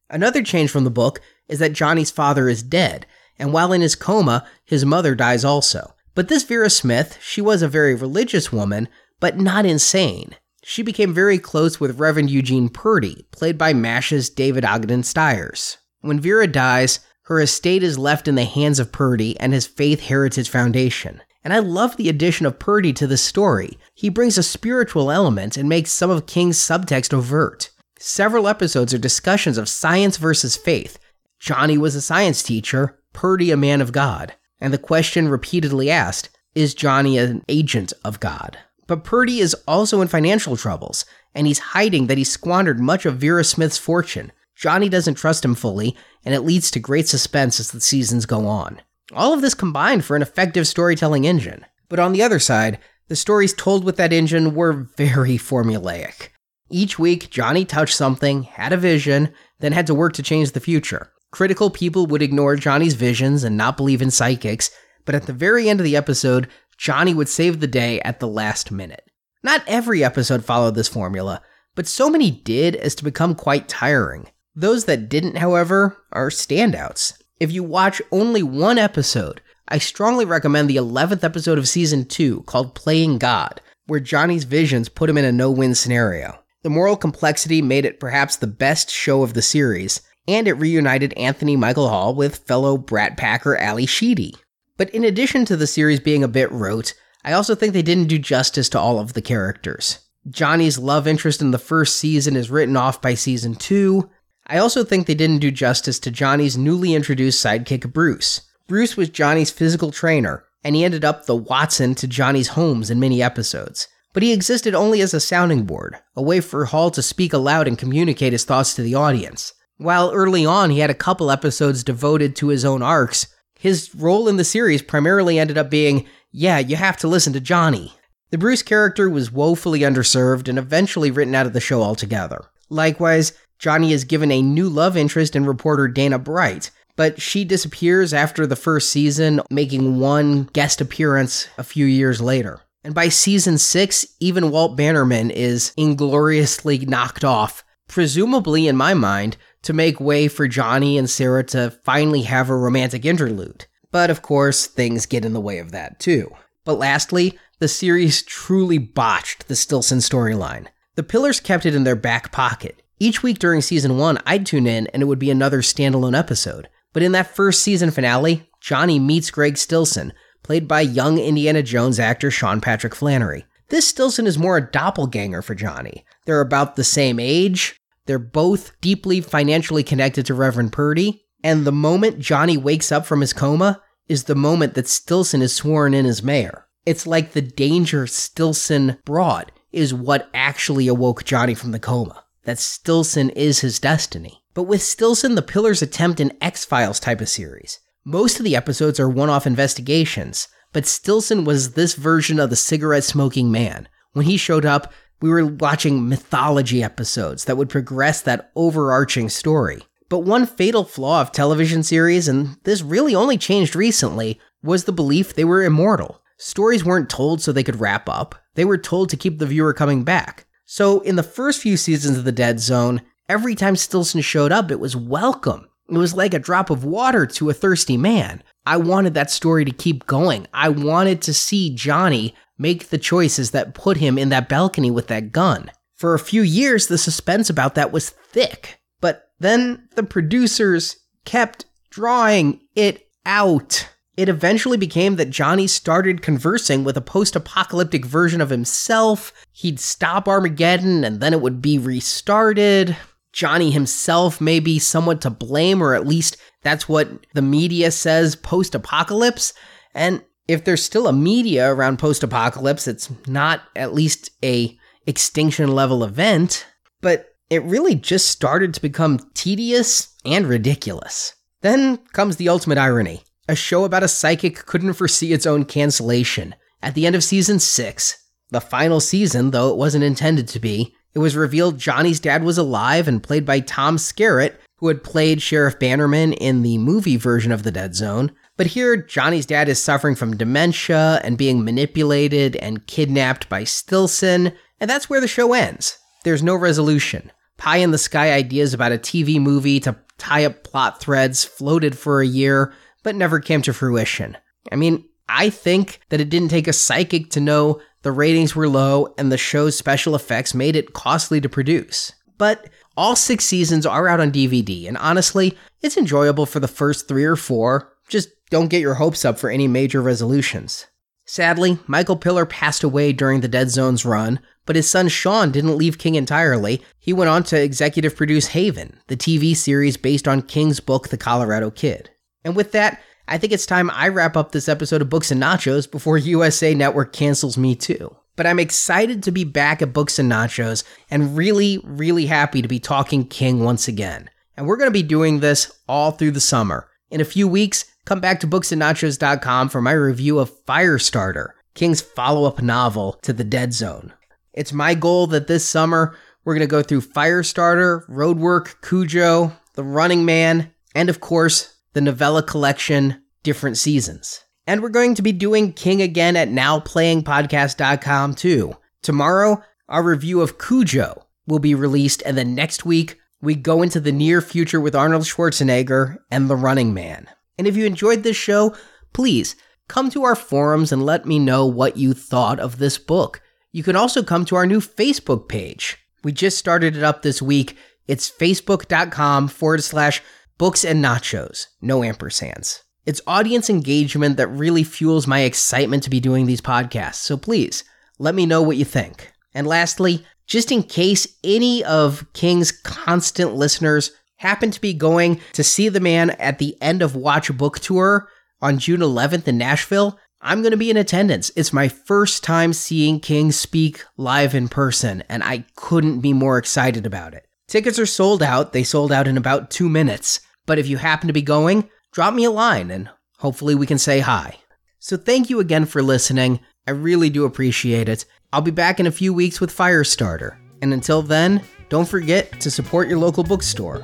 Another change from the book is that Johnny's father is dead, and while in his coma, his mother dies also. But this Vera Smith, she was a very religious woman, but not insane. She became very close with Reverend Eugene Purdy, played by MASH's David Ogden Stiers. When Vera dies, her estate is left in the hands of Purdy and his Faith Heritage Foundation. And I love the addition of Purdy to this story. He brings a spiritual element and makes some of King's subtext overt. Several episodes are discussions of science versus faith. Johnny was a science teacher, Purdy a man of God. And the question repeatedly asked, is Johnny an agent of God? But Purdy is also in financial troubles, and he's hiding that he squandered much of Vera Smith's fortune. Johnny doesn't trust him fully, and it leads to great suspense as the seasons go on. All of this combined for an effective storytelling engine. But on the other side, the stories told with that engine were very formulaic. Each week, Johnny touched something, had a vision, then had to work to change the future. Critical people would ignore Johnny's visions and not believe in psychics, but at the very end of the episode, Johnny would save the day at the last minute. Not every episode followed this formula, but so many did as to become quite tiring. Those that didn't, however, are standouts. If you watch only one episode, I strongly recommend the eleventh episode of Season two, called Playing God, where Johnny's visions put him in a no-win scenario. The moral complexity made it perhaps the best show of the series, and it reunited Anthony Michael Hall with fellow Brat Packer Ali Sheedy. But in addition to the series being a bit rote, I also think they didn't do justice to all of the characters. Johnny's love interest in the first season is written off by Season two, I also think they didn't do justice to Johnny's newly introduced sidekick, Bruce. Bruce was Johnny's physical trainer, and he ended up the Watson to Johnny's Holmes in many episodes. But he existed only as a sounding board, a way for Hall to speak aloud and communicate his thoughts to the audience. While early on he had a couple episodes devoted to his own arcs, his role in the series primarily ended up being, yeah, you have to listen to Johnny. The Bruce character was woefully underserved and eventually written out of the show altogether. Likewise, Johnny is given a new love interest in reporter Dana Bright, but she disappears after the first season, making one guest appearance a few years later. And by season six, even Walt Bannerman is ingloriously knocked off, presumably in my mind, to make way for Johnny and Sarah to finally have a romantic interlude. But of course, things get in the way of that too. But lastly, the series truly botched the Stilson storyline. The Pillars kept it in their back pocket. Each week during season one, I'd tune in and it would be another standalone episode. But in that first season finale, Johnny meets Greg Stilson, played by young Indiana Jones actor Sean Patrick Flannery. This Stilson is more a doppelganger for Johnny. They're about the same age, they're both deeply financially connected to Reverend Purdy, and the moment Johnny wakes up from his coma is the moment that Stilson is sworn in as mayor. It's like the danger Stilson brought is what actually awoke Johnny from the coma. That Stilson is his destiny. But with Stilson, the Pillars attempt an X-Files type of series. Most of the episodes are one-off investigations, but Stilson was this version of the cigarette-smoking man. When he showed up, we were watching mythology episodes that would progress that overarching story. But one fatal flaw of television series, and this really only changed recently, was the belief they were immortal. Stories weren't told so they could wrap up. They were told to keep the viewer coming back. So in the first few seasons of The Dead Zone, every time Stilson showed up, it was welcome. It was like a drop of water to a thirsty man. I wanted that story to keep going. I wanted to see Johnny make the choices that put him in that balcony with that gun. For a few years, the suspense about that was thick. But then the producers kept drawing it out. It eventually became that Johnny started conversing with a post-apocalyptic version of himself. He'd stop Armageddon, and then it would be restarted. Johnny himself may be somewhat to blame, or at least that's what the media says post-apocalypse. And if there's still a media around post-apocalypse, it's not at least a extinction-level event. But it really just started to become tedious and ridiculous. Then comes the ultimate irony. A show about a psychic couldn't foresee its own cancellation. At the end of season six, the final season, though it wasn't intended to be, it was revealed Johnny's dad was alive and played by Tom Skerritt, who had played Sheriff Bannerman in the movie version of The Dead Zone. But here, Johnny's dad is suffering from dementia and being manipulated and kidnapped by Stilson, and that's where the show ends. There's no resolution. Pie-in-the-sky ideas about a T V movie to tie up plot threads floated for a year, but never came to fruition. I mean, I think that it didn't take a psychic to know the ratings were low and the show's special effects made it costly to produce. But all six seasons are out on D V D, and honestly, it's enjoyable for the first three or four. Just don't get your hopes up for any major resolutions. Sadly, Michael Piller passed away during The Dead Zone's run, but his son Sean didn't leave King entirely. He went on to executive produce Haven, the T V series based on King's book The Colorado Kid. And with that, I think it's time I wrap up this episode of Books and Nachos before U S A Network cancels me too. But I'm excited to be back at Books and Nachos and really, really happy to be talking King once again. And we're going to be doing this all through the summer. In a few weeks, come back to books and nachos dot com for my review of Firestarter, King's follow-up novel to The Dead Zone. It's my goal that this summer, we're going to go through Firestarter, Roadwork, Cujo, The Running Man, and of course, the novella collection, Different Seasons. And we're going to be doing King again at now playing podcast dot com too. Tomorrow, our review of Cujo will be released, and then next week, we go into the near future with Arnold Schwarzenegger and The Running Man. And if you enjoyed this show, please come to our forums and let me know what you thought of this book. You can also come to our new Facebook page. We just started it up this week. It's facebook.com forward slash Books and Nachos, no ampersands. It's audience engagement that really fuels my excitement to be doing these podcasts, so please, let me know what you think. And lastly, just in case any of King's constant listeners happen to be going to see the man at the End of Watch book tour on June eleventh in Nashville, I'm going to be in attendance. It's my first time seeing King speak live in person, and I couldn't be more excited about it. Tickets are sold out. They sold out in about two minutes. But if you happen to be going, drop me a line and hopefully we can say hi. So thank you again for listening. I really do appreciate it. I'll be back in a few weeks with Firestarter. And until then, don't forget to support your local bookstore.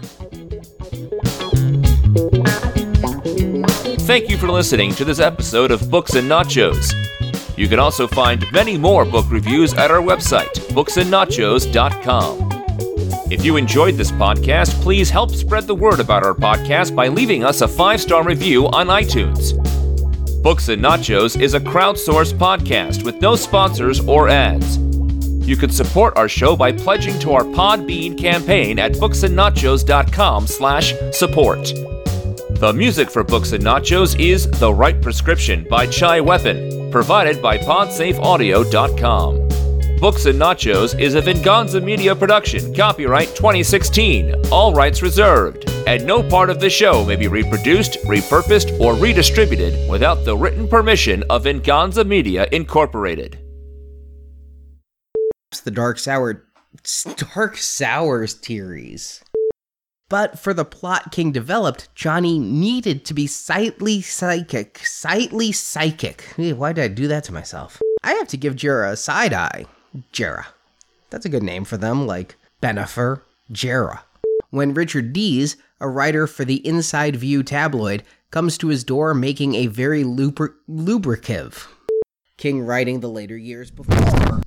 Thank you for listening to this episode of Books and Nachos. You can also find many more book reviews at our website, books and nachos dot com. If you enjoyed this podcast, please help spread the word about our podcast by leaving us a five-star review on iTunes. Books and Nachos is a crowdsourced podcast with no sponsors or ads. You can support our show by pledging to our Podbean campaign at booksandnachos.com slash support. The music for Books and Nachos is The Right Prescription by Chai Weapon, provided by podsafe audio dot com. Books and Nachos is a Venganza Media production, copyright twenty sixteen, all rights reserved, and no part of the show may be reproduced, repurposed, or redistributed without the written permission of Venganza Media Incorporated. The Dark Sour, Dark Sour's theories. But for the plot King developed, Johnny needed to be sightly psychic, sightly psychic. Why did I do that to myself? I have to give Jera a side eye. Jera. That's a good name for them, like Benefer, Jera. When Richard Dees, a writer for the Inside View tabloid, comes to his door making a very lubric- lubricative. King writing the later years before.